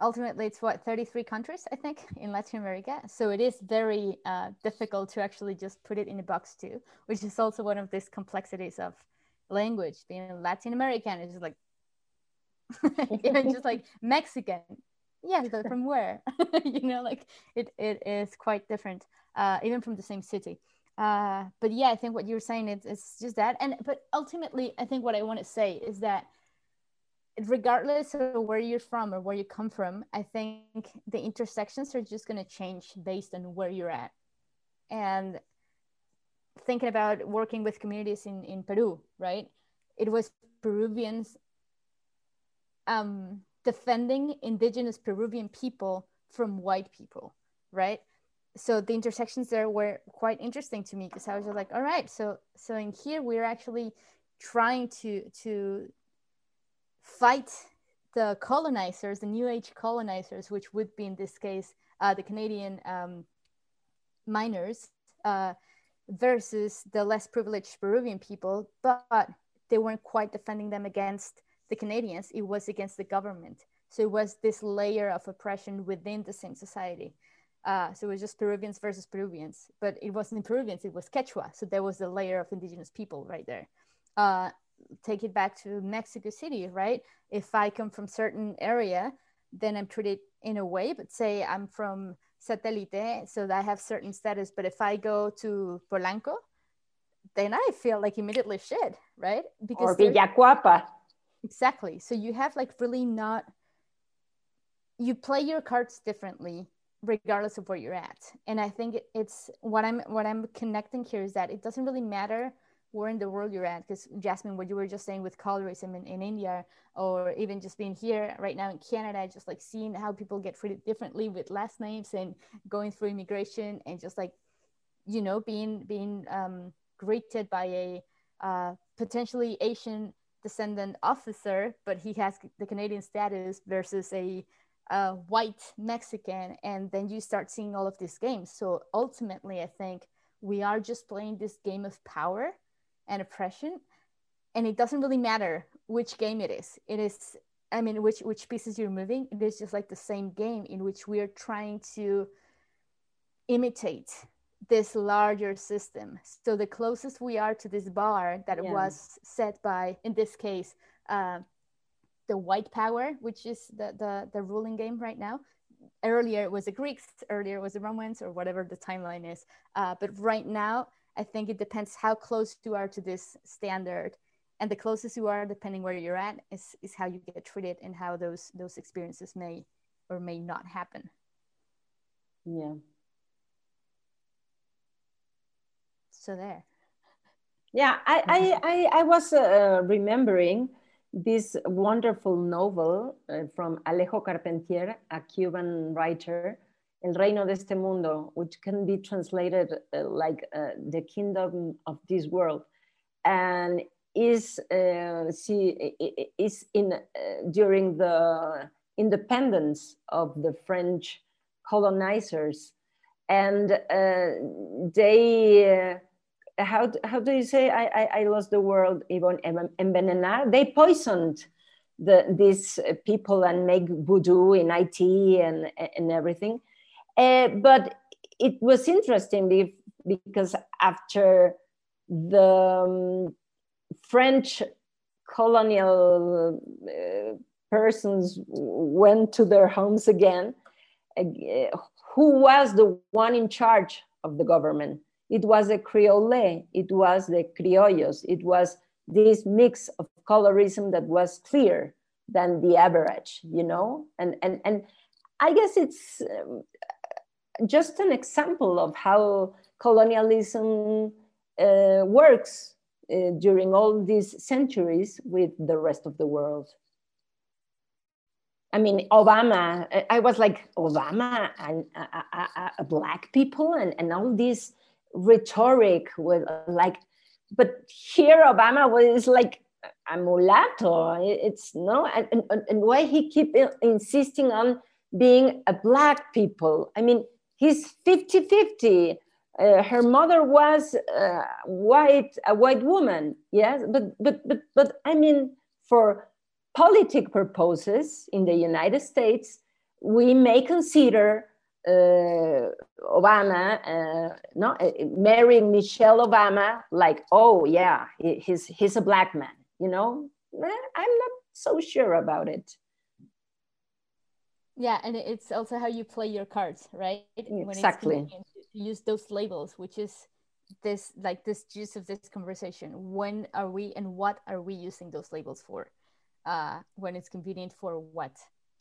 ultimately, it's what, thirty-three countries, I think, in Latin America. So it is very uh, difficult to actually just put it in a box too, which is also one of these complexities of language. Being Latin American is just like, you know, just like Mexican. Yeah, but from where? You know, like it, it is quite different, uh, even from the same city. Uh, but yeah, I think what you're saying, it, it's just that. And but ultimately, I think what I want to say is that regardless of where you're from or where you come from, I think the intersections are just going to change based on where you're at. And thinking about working with communities in, in Peru, right? It was Peruvians um, defending indigenous Peruvian people from white people, right? So the intersections there were quite interesting to me, because I was just like, all right, so so in here, we're actually trying to to fight the colonizers, the New Age colonizers, which would be in this case uh, the Canadian um, miners uh, versus the less privileged Peruvian people, but they weren't quite defending them against the Canadians. It was against the government. So it was this layer of oppression within the same society. Uh, so it was just Peruvians versus Peruvians, but it wasn't Peruvians, it was Quechua. So there was a layer of indigenous people right there. Uh, take it back to Mexico City, right? If I come from certain area, then I'm treated in a way, but say I'm from Satélite, so that I have certain status. But if I go to Polanco, then I feel like immediately shit, right? Because or Villacuapa. Exactly. So you have like really not, you play your cards differently regardless of where you're at. And I think it's what I'm, what I'm connecting here is that it doesn't really matter where in the world you're at, because Jasmine, what you were just saying with colorism in, in India, or even just being here right now in Canada, just like seeing how people get treated differently with last names and going through immigration and just like, you know, being, being um, greeted by a uh, potentially Asian descendant officer, but he has the Canadian status versus a uh, white Mexican. And then you start seeing all of these games. So ultimately, I think we are just playing this game of power and oppression, and it doesn't really matter which game it is. It is, I mean, which which pieces you're moving. It is just like the same game in which we are trying to imitate this larger system. So the closest we are to this bar that yeah. was set by, in this case, uh, the white power, which is the, the the ruling game right now. Earlier it was the Greeks. Earlier it was the Romans, or whatever the timeline is. Uh, but right now, I think it depends how close you are to this standard, and the closest you are, depending where you're at, is, is how you get treated and how those those experiences may or may not happen. Yeah. So there. Yeah, I I I, I was uh, remembering this wonderful novel uh, from Alejo Carpentier, a Cuban writer. El Reino de este Mundo, which can be translated uh, like uh, the kingdom of this world, and is uh, see is in uh, during the independence of the French colonizers, and uh, they uh, how how do you say I I, I lost the word even envenenar? They poisoned the these people and make voodoo in I T and and everything. Uh, but it was interesting be because after the um, French colonial uh, persons went to their homes again, uh, who was the one in charge of the government? It was the Creole, it was the Criollos, it was this mix of colorism that was clearer than the average, you know? And, and, and I guess it's... Um, just an example of how colonialism uh, works uh, during all these centuries with the rest of the world. I mean, Obama, I was like, Obama and uh, uh, uh, Black people and, and all this rhetoric with like, but here Obama was like a mulatto. It's no, and, and, and why he keep insisting on being a Black people. I mean, he's fifty fifty. Uh, her mother was uh, white, a white woman. Yes, but, but, but, but I mean, for politic purposes in the United States, we may consider uh, Obama, uh, no, uh, marrying Michelle Obama, like, oh yeah, he's, he's a Black man, you know? I'm not so sure about it. Yeah, and it's also how you play your cards, right? When exactly. You use those labels, which is this, like this juice of this conversation. When are we and what are we using those labels for? Uh, when it's convenient for what?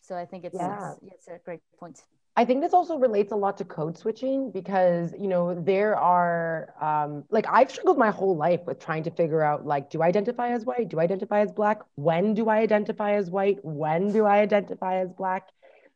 So I think it's, yeah. it's, it's a great point. I think this also relates a lot to code switching because, you know, there are, um, like I've struggled my whole life with trying to figure out, like, do I identify as white? Do I identify as Black? When do I identify as white? When do I identify as Black?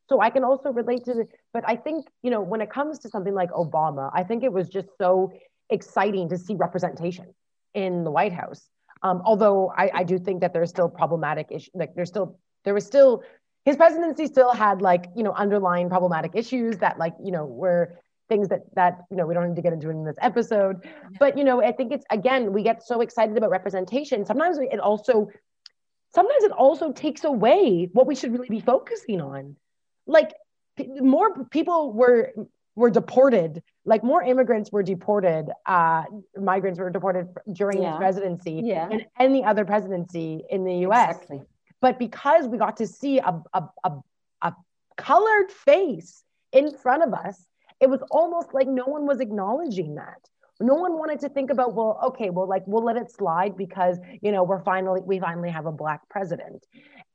So I can also relate to it, but I think, you know, when it comes to something like Obama, I think it was just so exciting to see representation in the White House. Um, although I, I do think that there's still problematic issues, like there's still, there was still, his presidency still had like, you know, underlying problematic issues that like, you know, were things that, that, you know, we don't need to get into in this episode. But, you know, I think it's, again, we get so excited about representation. Sometimes it also, sometimes it also takes away what we should really be focusing on. Like more people were were deported. Like more immigrants were deported, uh, migrants were deported during yeah. his presidency yeah. than any other presidency in the U S. Exactly. But because we got to see a, a, a, a colored face in front of us, it was almost like no one was acknowledging that. No one wanted to think about, well, okay, well, like we'll let it slide because, you know, we're finally, we finally have a Black president.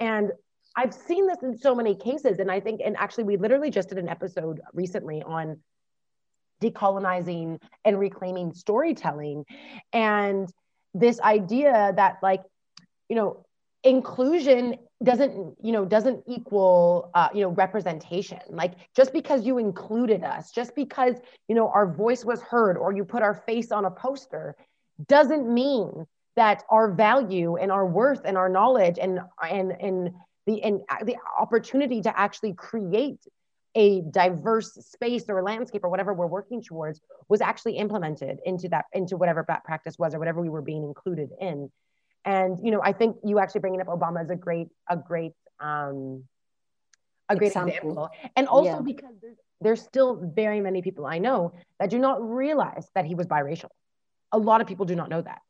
And I've seen this in so many cases. And I think, and actually we literally just did an episode recently on decolonizing and reclaiming storytelling. And this idea that like, you know, inclusion doesn't, you know, doesn't equal, uh, you know, representation. Like just because you included us, just because, you know, our voice was heard or you put our face on a poster doesn't mean that our value and our worth and our knowledge and, and, and the, and the opportunity to actually create a diverse space or landscape or whatever we're working towards was actually implemented into that, into whatever that practice was or whatever we were being included in. And, you know, I think you actually bringing up Obama is a great, a great, um, a great example. example. And also yeah. because there's, there's still very many people I know that do not realize that he was biracial. A lot of people do not know that.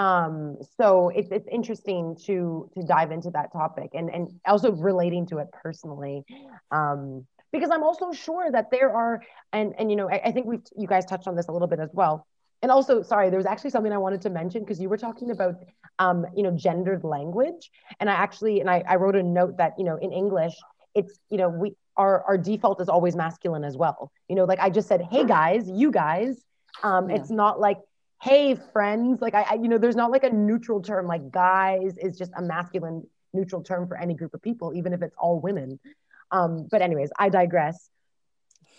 Um, so it's, it's interesting to, to dive into that topic and, and also relating to it personally. Um, because I'm also sure that there are, and, and, you know, I, I think we've, you guys touched on this a little bit as well. And also, sorry, there was actually something I wanted to mention because you were talking about, um, you know, gendered language. And I actually, and I, I wrote a note that, you know, in English, it's, you know, we, our, our default is always masculine as well. You know, like I just said, hey guys, you guys, um, yeah. it's not like, hey friends, like I, I, you know, there's not like a neutral term, like guys is just a masculine neutral term for any group of people, even if it's all women. Um, but anyways, I digress.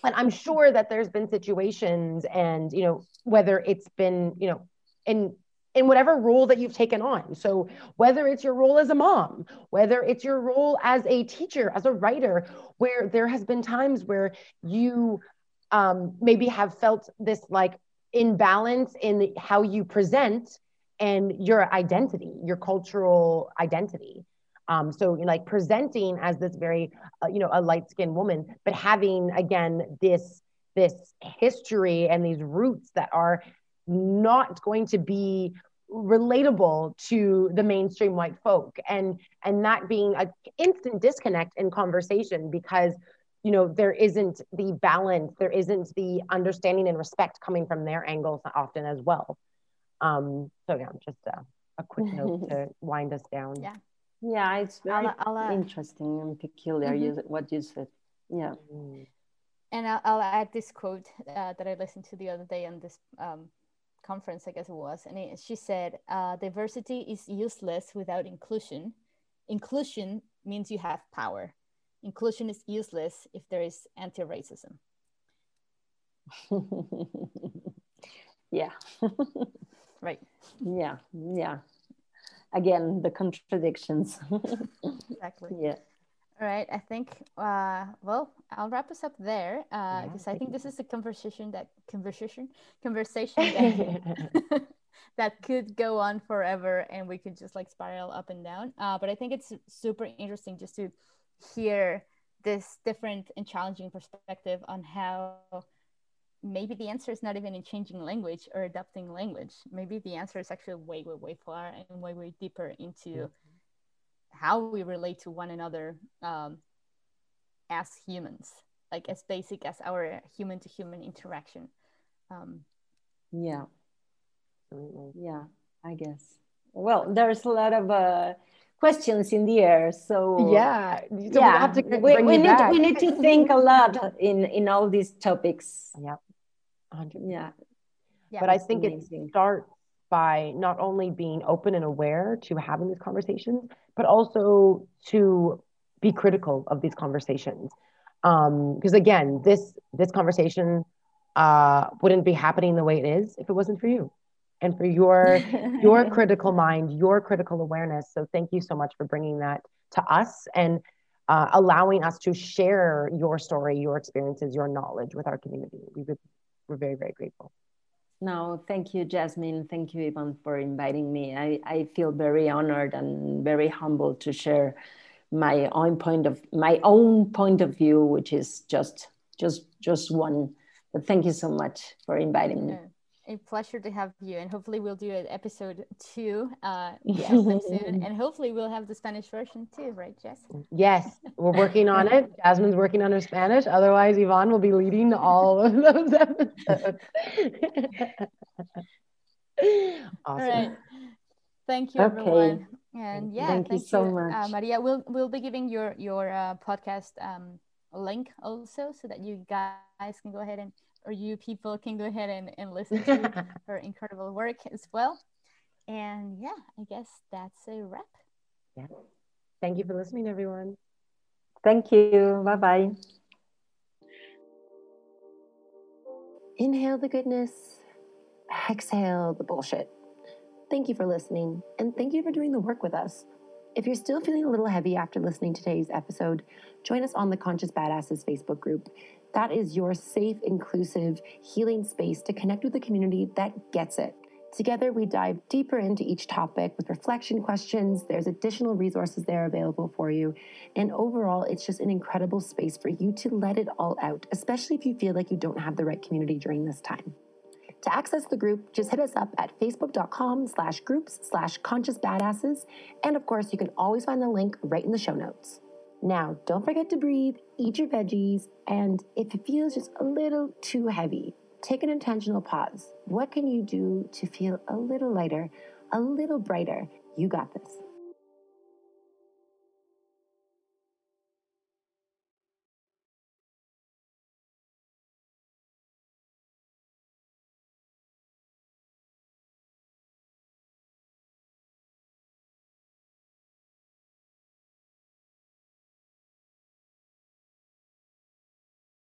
But I'm sure that there's been situations and, you know, whether it's been, you know, in, in whatever role that you've taken on. So whether it's your role as a mom, whether it's your role as a teacher, as a writer, where there has been times where you um, maybe have felt this like imbalance in how you present and your identity, your cultural identity. Um, so you know, like presenting as this very, uh, you know, a light-skinned woman, but having again, this, this history and these roots that are not going to be relatable to the mainstream white folk. And, and that being an instant disconnect in conversation because, you know, there isn't the balance, there isn't the understanding and respect coming from their angles often as well. Um, so yeah, just a, a quick note to wind us down. Yeah. Yeah, it's very I'll, I'll, uh, interesting and peculiar mm-hmm. what you said. Yeah. And I'll, I'll add this quote uh, that I listened to the other day on this um, conference, I guess it was. And it, she said, uh, diversity is useless without inclusion. Inclusion means you have power. Inclusion is useless if there is anti-racism. yeah. right. Yeah, yeah. Again, the contradictions. exactly. Yeah. All right. I think, uh, well, I'll wrap us up there because uh, yeah, I think this is a conversation that conversation conversation that, that could go on forever, and we could just like spiral up and down. Uh, but I think it's super interesting just to hear this different and challenging perspective on how maybe the answer is not even in changing language or adapting language. Maybe the answer is actually way, way, way far and way, way deeper into mm-hmm. how we relate to one another um, as humans, like as basic as our human to human interaction. Um, yeah. Yeah, I guess. Well, there's a lot of uh, questions in the air. So yeah, so yeah. We'll have to we, we, need, we need to think a lot in, in all these topics. Yeah. Yeah. yeah, but I think amazing. It starts by not only being open and aware to having these conversations, but also to be critical of these conversations. Because um, again, this this conversation uh, wouldn't be happening the way it is if it wasn't for you and for your your critical mind, your critical awareness. So thank you so much for bringing that to us and uh, allowing us to share your story, your experiences, your knowledge with our community. We would. We're very, very grateful. No, thank you, Jasmine. Thank you, Yvonne, for inviting me. I, I feel very honored and very humbled to share my own point of my own point of view, which is just just just one. But thank you so much for inviting me. Yeah. A pleasure to have you, and hopefully we'll do an episode two uh, yes. soon, and hopefully we'll have the Spanish version too, right, Jess? Yes, we're working on it. Jasmine's working on her Spanish. Otherwise, Yvonne will be leading all of those episodes. Awesome. All right. Thank you, okay. everyone. And yeah, thank, thank you so you, much, uh, Maria. We'll we'll be giving your your uh, podcast um, link also, so that you guys can go ahead and or you people can go ahead and, and listen to her incredible work as well. And yeah, I guess that's a wrap. Yeah. Thank you for listening, everyone. Thank you. Bye bye. Inhale the goodness. Exhale the bullshit. Thank you for listening, and thank you for doing the work with us. If you're still feeling a little heavy after listening to today's episode, join us on the Conscious Badasses Facebook group. That is your safe, inclusive, healing space to connect with the community that gets it. Together, we dive deeper into each topic with reflection questions. There's additional resources there available for you. And overall, it's just an incredible space for you to let it all out, especially if you feel like you don't have the right community during this time. To access the group, just hit us up at facebook.com slash groups slash conscious badasses. And of course, you can always find the link right in the show notes. Now, don't forget to breathe, eat your veggies, and if it feels just a little too heavy, take an intentional pause. What can you do to feel a little lighter, a little brighter? You got this.